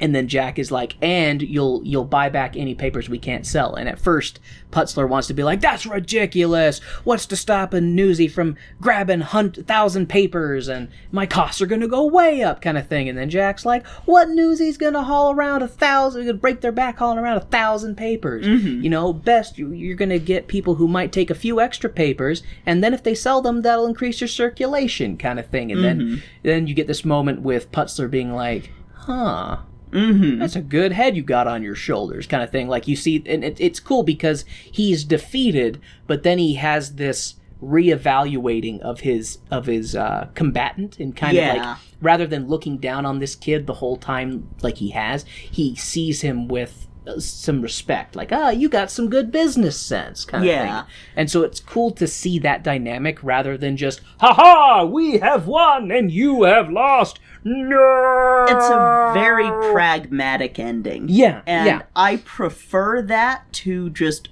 And then Jack is like, and you'll you'll buy back any papers we can't sell. And at first, Putzler wants to be like, that's ridiculous. What's to stop a newsie from grabbing hundred thousand papers? And my costs are going to go way up, kind of thing. And then Jack's like, what newsie's going to haul around a thousand, going to break their back hauling around a thousand papers? Mm-hmm. You know, best you're going to get people who might take a few extra papers. And then if they sell them, that'll increase your circulation, kind of thing. And mm-hmm. then, then you get this moment with Putzler being like, huh. Mm-hmm. That's a good head you got on your shoulders, kind of thing. Like you see, and it, it's cool because he's defeated, but then he has this reevaluating of his of his uh, combatant, and kind yeah. of like rather than looking down on this kid the whole time, like he has, he sees him with some respect, like ah, oh, you got some good business sense, kind yeah. of thing. And so it's cool to see that dynamic rather than just ha ha, we have won and you have lost. No! It's a very pragmatic ending. Yeah, and yeah. I prefer that to just,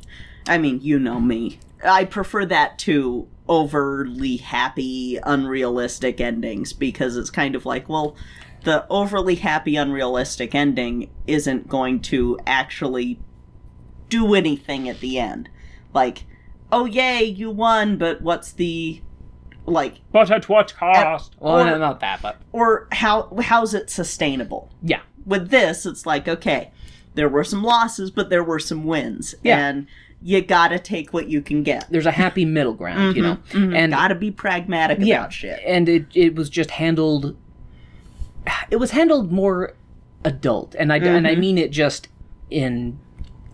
I mean, you know me. I prefer that to overly happy, unrealistic endings because it's kind of like, well, the overly happy, unrealistic ending isn't going to actually do anything at the end. Like, oh, yay, you won, but what's the... Like, but at what cost? At, or, well, no, not that, but or how how's it sustainable? Yeah. With this, it's like okay, there were some losses, but there were some wins, yeah. and you gotta take what you can get. There's a happy middle ground, mm-hmm, you know, mm-hmm. and gotta be pragmatic yeah, about shit. And it it was just handled. It was handled more adult, and I mm-hmm. and I mean it just in.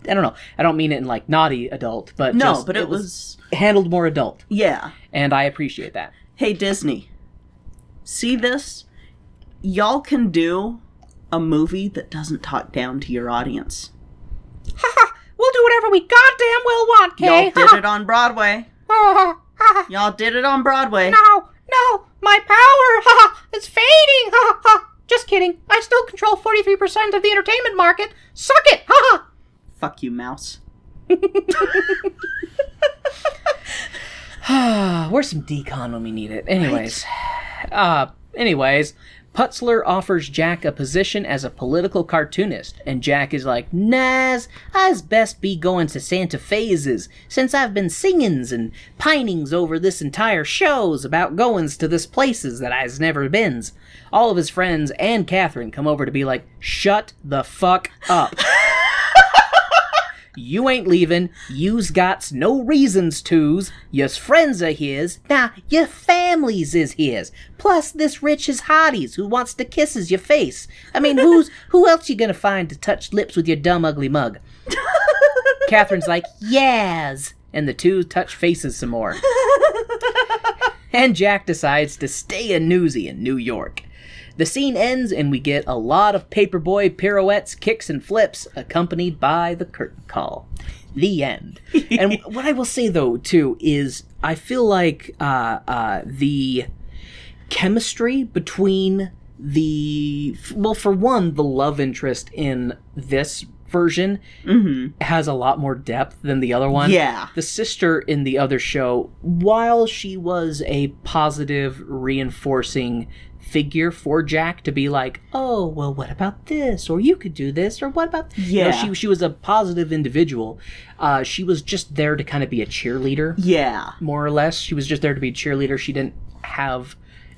I don't know. I don't mean it in like naughty adult, but no, just, but it, it was, was handled more adult. Yeah, and I appreciate that. Hey Disney, see this? Y'all can do a movie that doesn't talk down to your audience. Ha ha! We'll do whatever we goddamn well want, Kay. Y'all did it on Broadway. Y'all did it on Broadway. No, no, my power, ha ha, it's fading, ha ha. Just kidding. I still control forty-three percent of the entertainment market. Suck it, ha ha. Fuck you, mouse. Where's some decon when we need it? Anyways. Right. Uh, anyways, Putzler offers Jack a position as a political cartoonist, and Jack is like, Naz, I's best be going to Santa Fe's since I've been singings and pinings over this entire shows about goings to this places that I's never been's. All of his friends and Catherine come over to be like, shut the fuck up. You ain't leaving. You's got no reasons to's. Your friends are his. Nah, your families is his. Plus this rich is hotties who wants to kisses your face. I mean, who's who else you gonna find to touch lips with your dumb ugly mug? Catherine's like, yes. And the two touch faces some more. And Jack decides to stay a newsie in New York. The scene ends, and we get a lot of paperboy pirouettes, kicks, and flips, accompanied by the curtain call. The end. And what I will say, though, too, is I feel like uh, uh, the chemistry between the, well, for one, the love interest in this version mm-hmm. has a lot more depth than the other one. Yeah. The sister in the other show, while she was a positive reinforcing figure for Jack to be like, oh, well, what about this? Or you could do this, or what about... Yeah. You know, she, she was a positive individual. Uh, she was just there to kind of be a cheerleader. Yeah. More or less. She was just there to be a cheerleader. She didn't have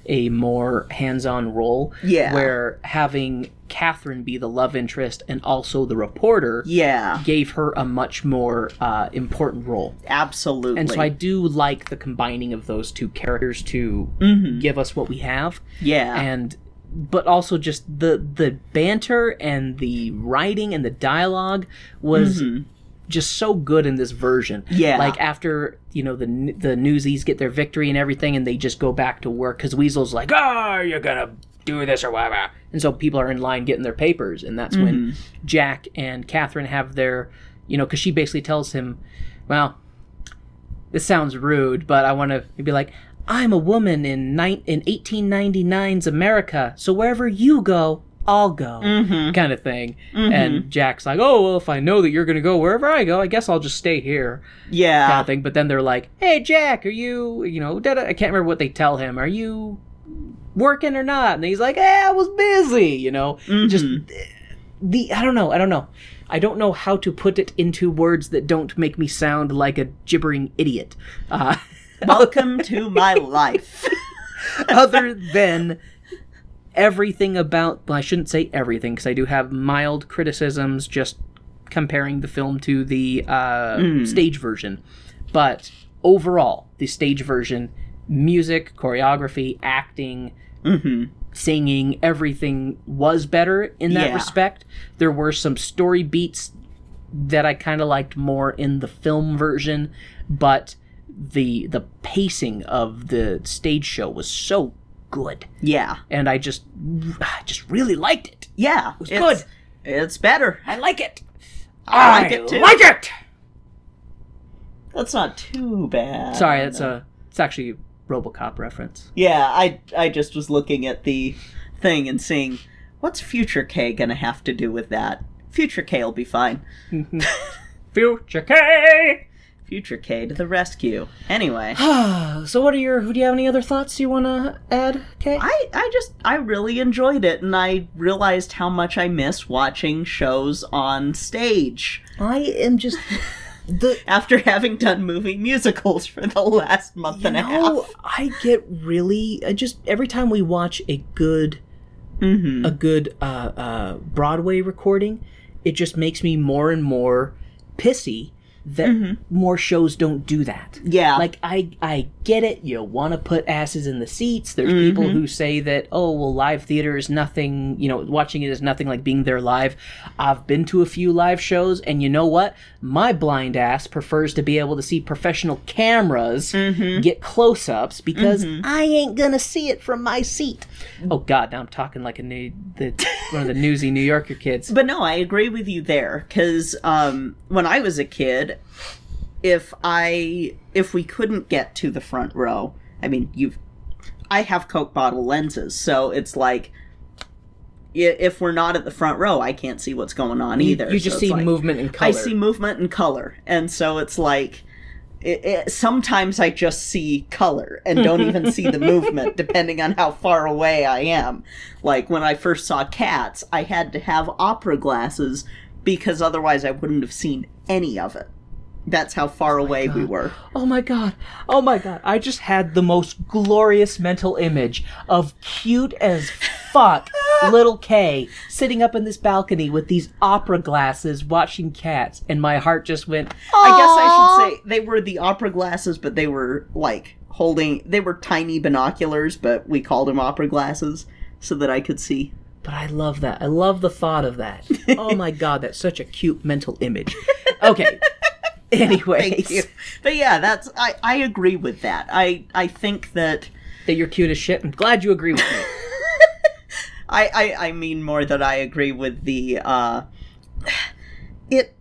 a more hands-on role. Yeah. Where having Catherine be the love interest and also the reporter yeah. gave her a much more uh, important role. Absolutely. And so I do like the combining of those two characters to mm-hmm. give us what we have. Yeah. And but also just the the banter and the writing and the dialogue was mm-hmm. just so good in this version. Yeah. Like after, you know, the the Newsies get their victory and everything, and they just go back to work because Weasel's like, oh, you're gonna do this or whatever. And so people are in line getting their papers, and that's mm-hmm. when Jack and Catherine have their, you know, because she basically tells him, well, this sounds rude, but I want to be like, I'm a woman in, ni- in eighteen ninety-nine's America, so wherever you go, I'll go, mm-hmm. kind of thing. Mm-hmm. And Jack's like, oh, well, if I know that you're going to go wherever I go, I guess I'll just stay here. Yeah. Kind of thing. But then they're like, hey, Jack, are you, you know, da-da. I can't remember what they tell him. Are you working or not? And he's like, eh, I was busy, you know. Mm-hmm. Just the, I don't know, I don't know. I don't know how to put it into words that don't make me sound like a gibbering idiot. Uh, Welcome to my life. Other than... everything about, well, I shouldn't say everything, because I do have mild criticisms just comparing the film to the uh, mm. stage version. But overall, the stage version, music, choreography, acting, mm-hmm. singing, everything was better in that yeah. respect. There were some story beats that I kind of liked more in the film version, but the the pacing of the stage show was so good. Yeah. And I just I just really liked it. Yeah. It was it's, good. It's better. I like it. I, I like it too. like it! That's not too bad. Sorry, that's a, it's actually a RoboCop reference. Yeah, I, I just was looking at the thing and seeing, what's Future K gonna have to do with that? Future K will be fine. Future K! Future K to the rescue. Anyway. So what are your, who do you have any other thoughts you want to add, Kay? I, I just, I really enjoyed it, and I realized how much I miss watching shows on stage. I am just... the After having done movie musicals for the last month you and know, a half. I get really, I just, every time we watch a good, mm-hmm. a good uh, uh, Broadway recording, it just makes me more and more pissy that mm-hmm. more shows don't do that. Yeah. Like, I I get it. You want to put asses in the seats. There's mm-hmm. people who say that, oh, well, live theater is nothing, you know, watching it is nothing like being there live. I've been to a few live shows, and you know what? My blind ass prefers to be able to see professional cameras mm-hmm. get close-ups, because mm-hmm. I ain't gonna see it from my seat. Oh, God, now I'm talking like a new, the, one of the newsy New Yorker kids. But no, I agree with you there, because um, when I was a kid, If I, if we couldn't get to the front row, I mean, you've, I have Coke bottle lenses, so it's like, if we're not at the front row, I can't see what's going on either. You, you just so see like, movement and color. I see movement and color, and so it's like, it, it, sometimes I just see color and don't even see the movement, depending on how far away I am. Like, when I first saw Cats, I had to have opera glasses, because otherwise I wouldn't have seen any of it. That's how far oh away God. we were. Oh my God. Oh my God. I just had the most glorious mental image of cute as fuck little Kay sitting up in this balcony with these opera glasses watching Cats, and my heart just went, aww. I guess I should say they were the opera glasses, but they were like holding, they were tiny binoculars, but we called them opera glasses so that I could see. But I love that. I love the thought of that. Oh my God, that's such a cute mental image. Okay. Anyways. But yeah, that's I, I agree with that. I, I think that... That you're cute as shit. I'm glad you agree with me. I, I, I mean more that I agree with the... Uh, it,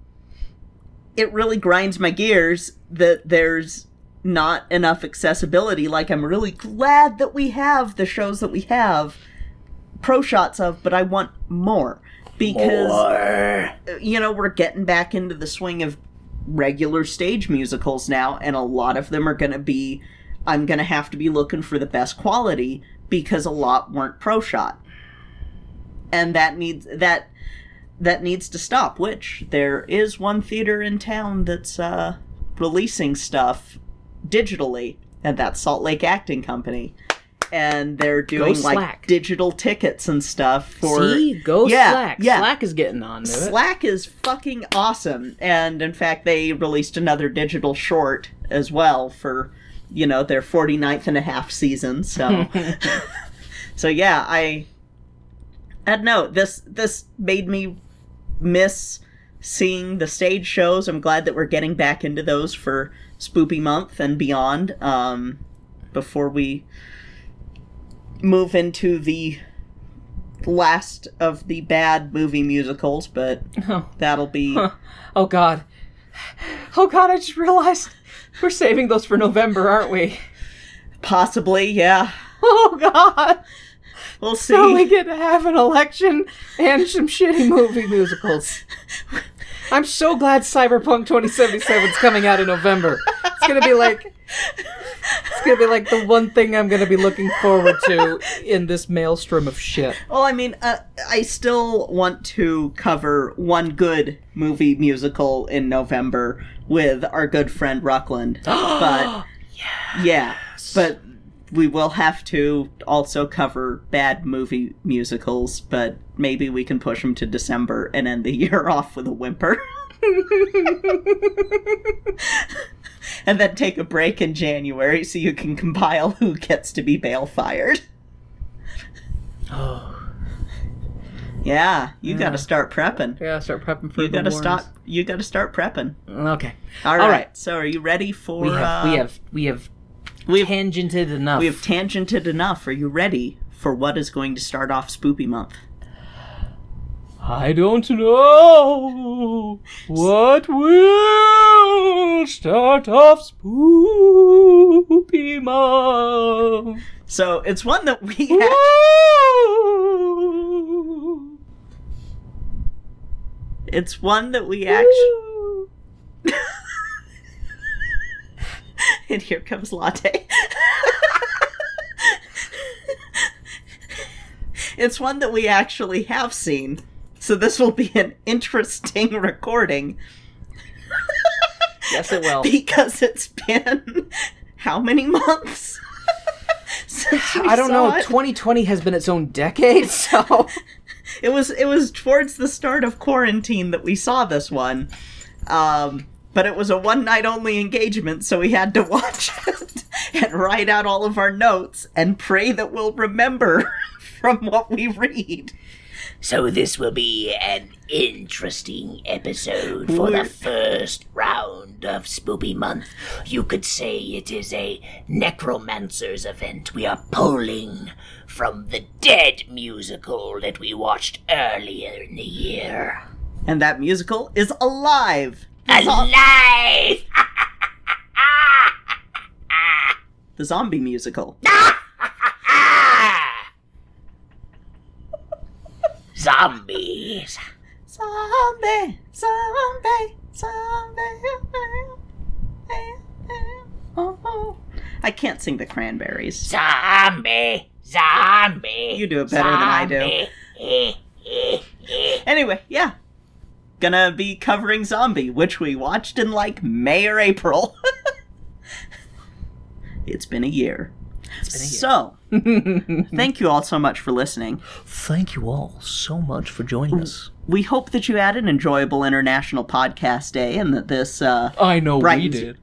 it really grinds my gears that there's not enough accessibility. Like, I'm really glad that we have the shows that we have, pro shots of, but I want more. Because, more. You know, we're getting back into the swing of regular stage musicals now, and a lot of them are going to be, I'm going to have to be looking for the best quality, because a lot weren't pro shot. And that needs, that, that needs to stop, which there is one theater in town that's uh, releasing stuff digitally, and that's Salt Lake Acting Company. And they're doing, like, digital tickets and stuff for... See? Go yeah, Slack. Yeah. Slack is getting on to it. Slack is fucking awesome. And, in fact, they released another digital short as well for, you know, their forty-ninth and a half season. So, so yeah, I... I don't know. This, this made me miss seeing the stage shows. I'm glad that we're getting back into those for Spoopy Month and beyond. Um, before we... move into the last of the bad movie musicals, but oh. that'll be... Huh. Oh, God. Oh, God, I just realized we're saving those for November, aren't we? Possibly, yeah. Oh, God. We'll see. So we get to have an election and some shitty movie musicals. I'm so glad Cyberpunk twenty seventy-seven is coming out in November. It's going to be like... It's going to be like the one thing I'm going to be looking forward to in this maelstrom of shit. Well, I mean, uh, I still want to cover one good movie musical in November with our good friend Ruckland. But, yes. yeah, but we will have to also cover bad movie musicals, but maybe we can push them to December and end the year off with a whimper. And then take a break in January so you can compile who gets to be Bale fired. Oh. Yeah, you yeah. gotta start prepping. Yeah, start prepping for you the gotta stop, You gotta start prepping. Okay. All right. All right. So are you ready for... We have, uh, we have, we have we've, tangented enough. We have tangented enough. Are you ready for what is going to start off Spoopy Month? I don't know what will start off Spoopy Month. So it's one that we have. Ooh. It's one that we actually. And here comes Latte. It's one that we actually have seen. So this will be an interesting recording. Yes, it will. Because it's been how many months since we I don't saw know. It? twenty twenty has been its own decade, so it was it was towards the start of quarantine that we saw this one. Um, but it was a one night only engagement, so we had to watch it and write out all of our notes and pray that we'll remember from what we read. So this will be an interesting episode for the first round of Spoopy Month. You could say it is a necromancer's event. We are polling from the Dead musical that we watched earlier in the year. And that musical is Alive! The Alive! Zo- the zombie musical. Zombies. Zombie, zombie, zombie. I can't sing the Cranberries. Zombie, zombie. You do it better zombie. than I do. Anyway, yeah. Gonna be covering Zombie, which we watched in like May or April. It's been a year. So, thank you all so much for listening. Thank you all so much for joining us. We hope that you had an enjoyable International Podcast Day and that this uh, I know we did.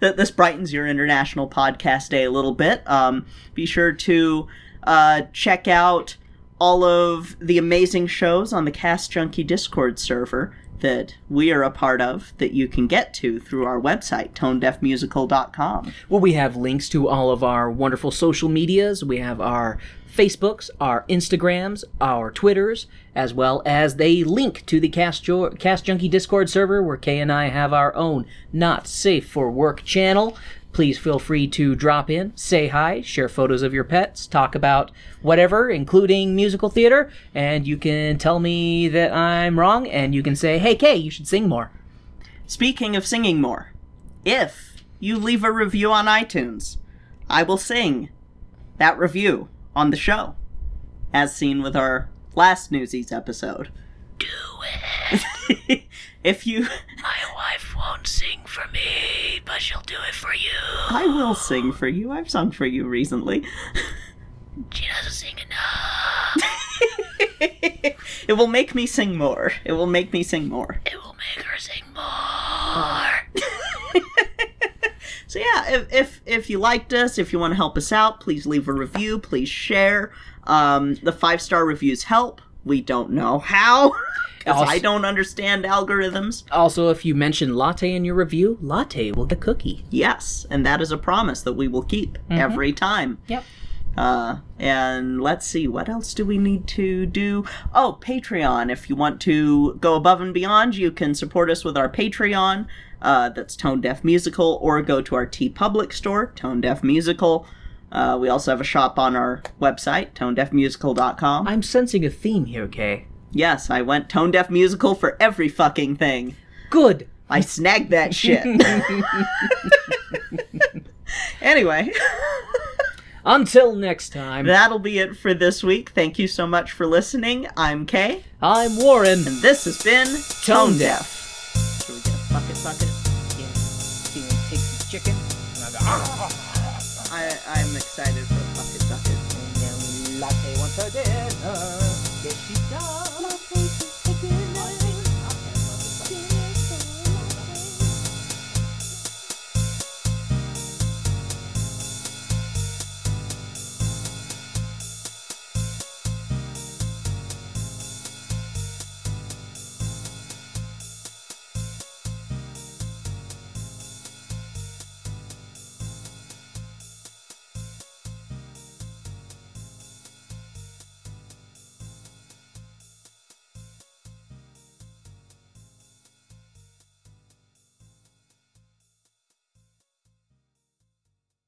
that this brightens your International Podcast Day a little bit. Um, be sure to uh, check out all of the amazing shows on the Cast Junkie Discord server that we are a part of, that you can get to through our website, tone deaf musical dot com. Well, we have links to all of our wonderful social medias. We have our Facebooks, our Instagrams, our Twitters, as well as they link to the Cast, jo- Cast Junkie Discord server, where Kay and I have our own Not Safe for Work channel. Please feel free to drop in, say hi, share photos of your pets, talk about whatever, including musical theater, and you can tell me that I'm wrong, and you can say, hey, Kay, you should sing more. Speaking of singing more, if you leave a review on iTunes, I will sing that review on the show, as seen with our last Newsies episode. Do it! If you... My wife won't sing for me, but she'll do it for you. I will sing for you. I've sung for you recently. She doesn't sing enough. It will make me sing more. It will make me sing more. It will make her sing more. So yeah, if, if if you liked us, if you want to help us out, please leave a review. Please share. Um, the five-star reviews help. We don't know how. Because I don't understand algorithms. Also, if you mention latte in your review, latte will get a cookie. Yes, and that is a promise that we will keep mm-hmm. every time. Yep. Uh, and let's see, what else do we need to do? Oh, Patreon. If you want to go above and beyond, you can support us with our Patreon. Uh, that's Tone Deaf Musical. Or go to our TeePublic store, Tone Deaf Musical. Uh, we also have a shop on our website, tone deaf musical dot com. I'm sensing a theme here, Kay. Yes, I went Tone Deaf Musical for every fucking thing. Good. I snagged that shit. Anyway. Until next time. That'll be it for this week. Thank you so much for listening. I'm Kay. I'm Warren. And this has been Tone, Tone Deaf. Deaf. Here we go. Bucket, bucket. Yeah. See, it takes the chicken. I, I'm excited for bucket, bucket. And then latte once I did.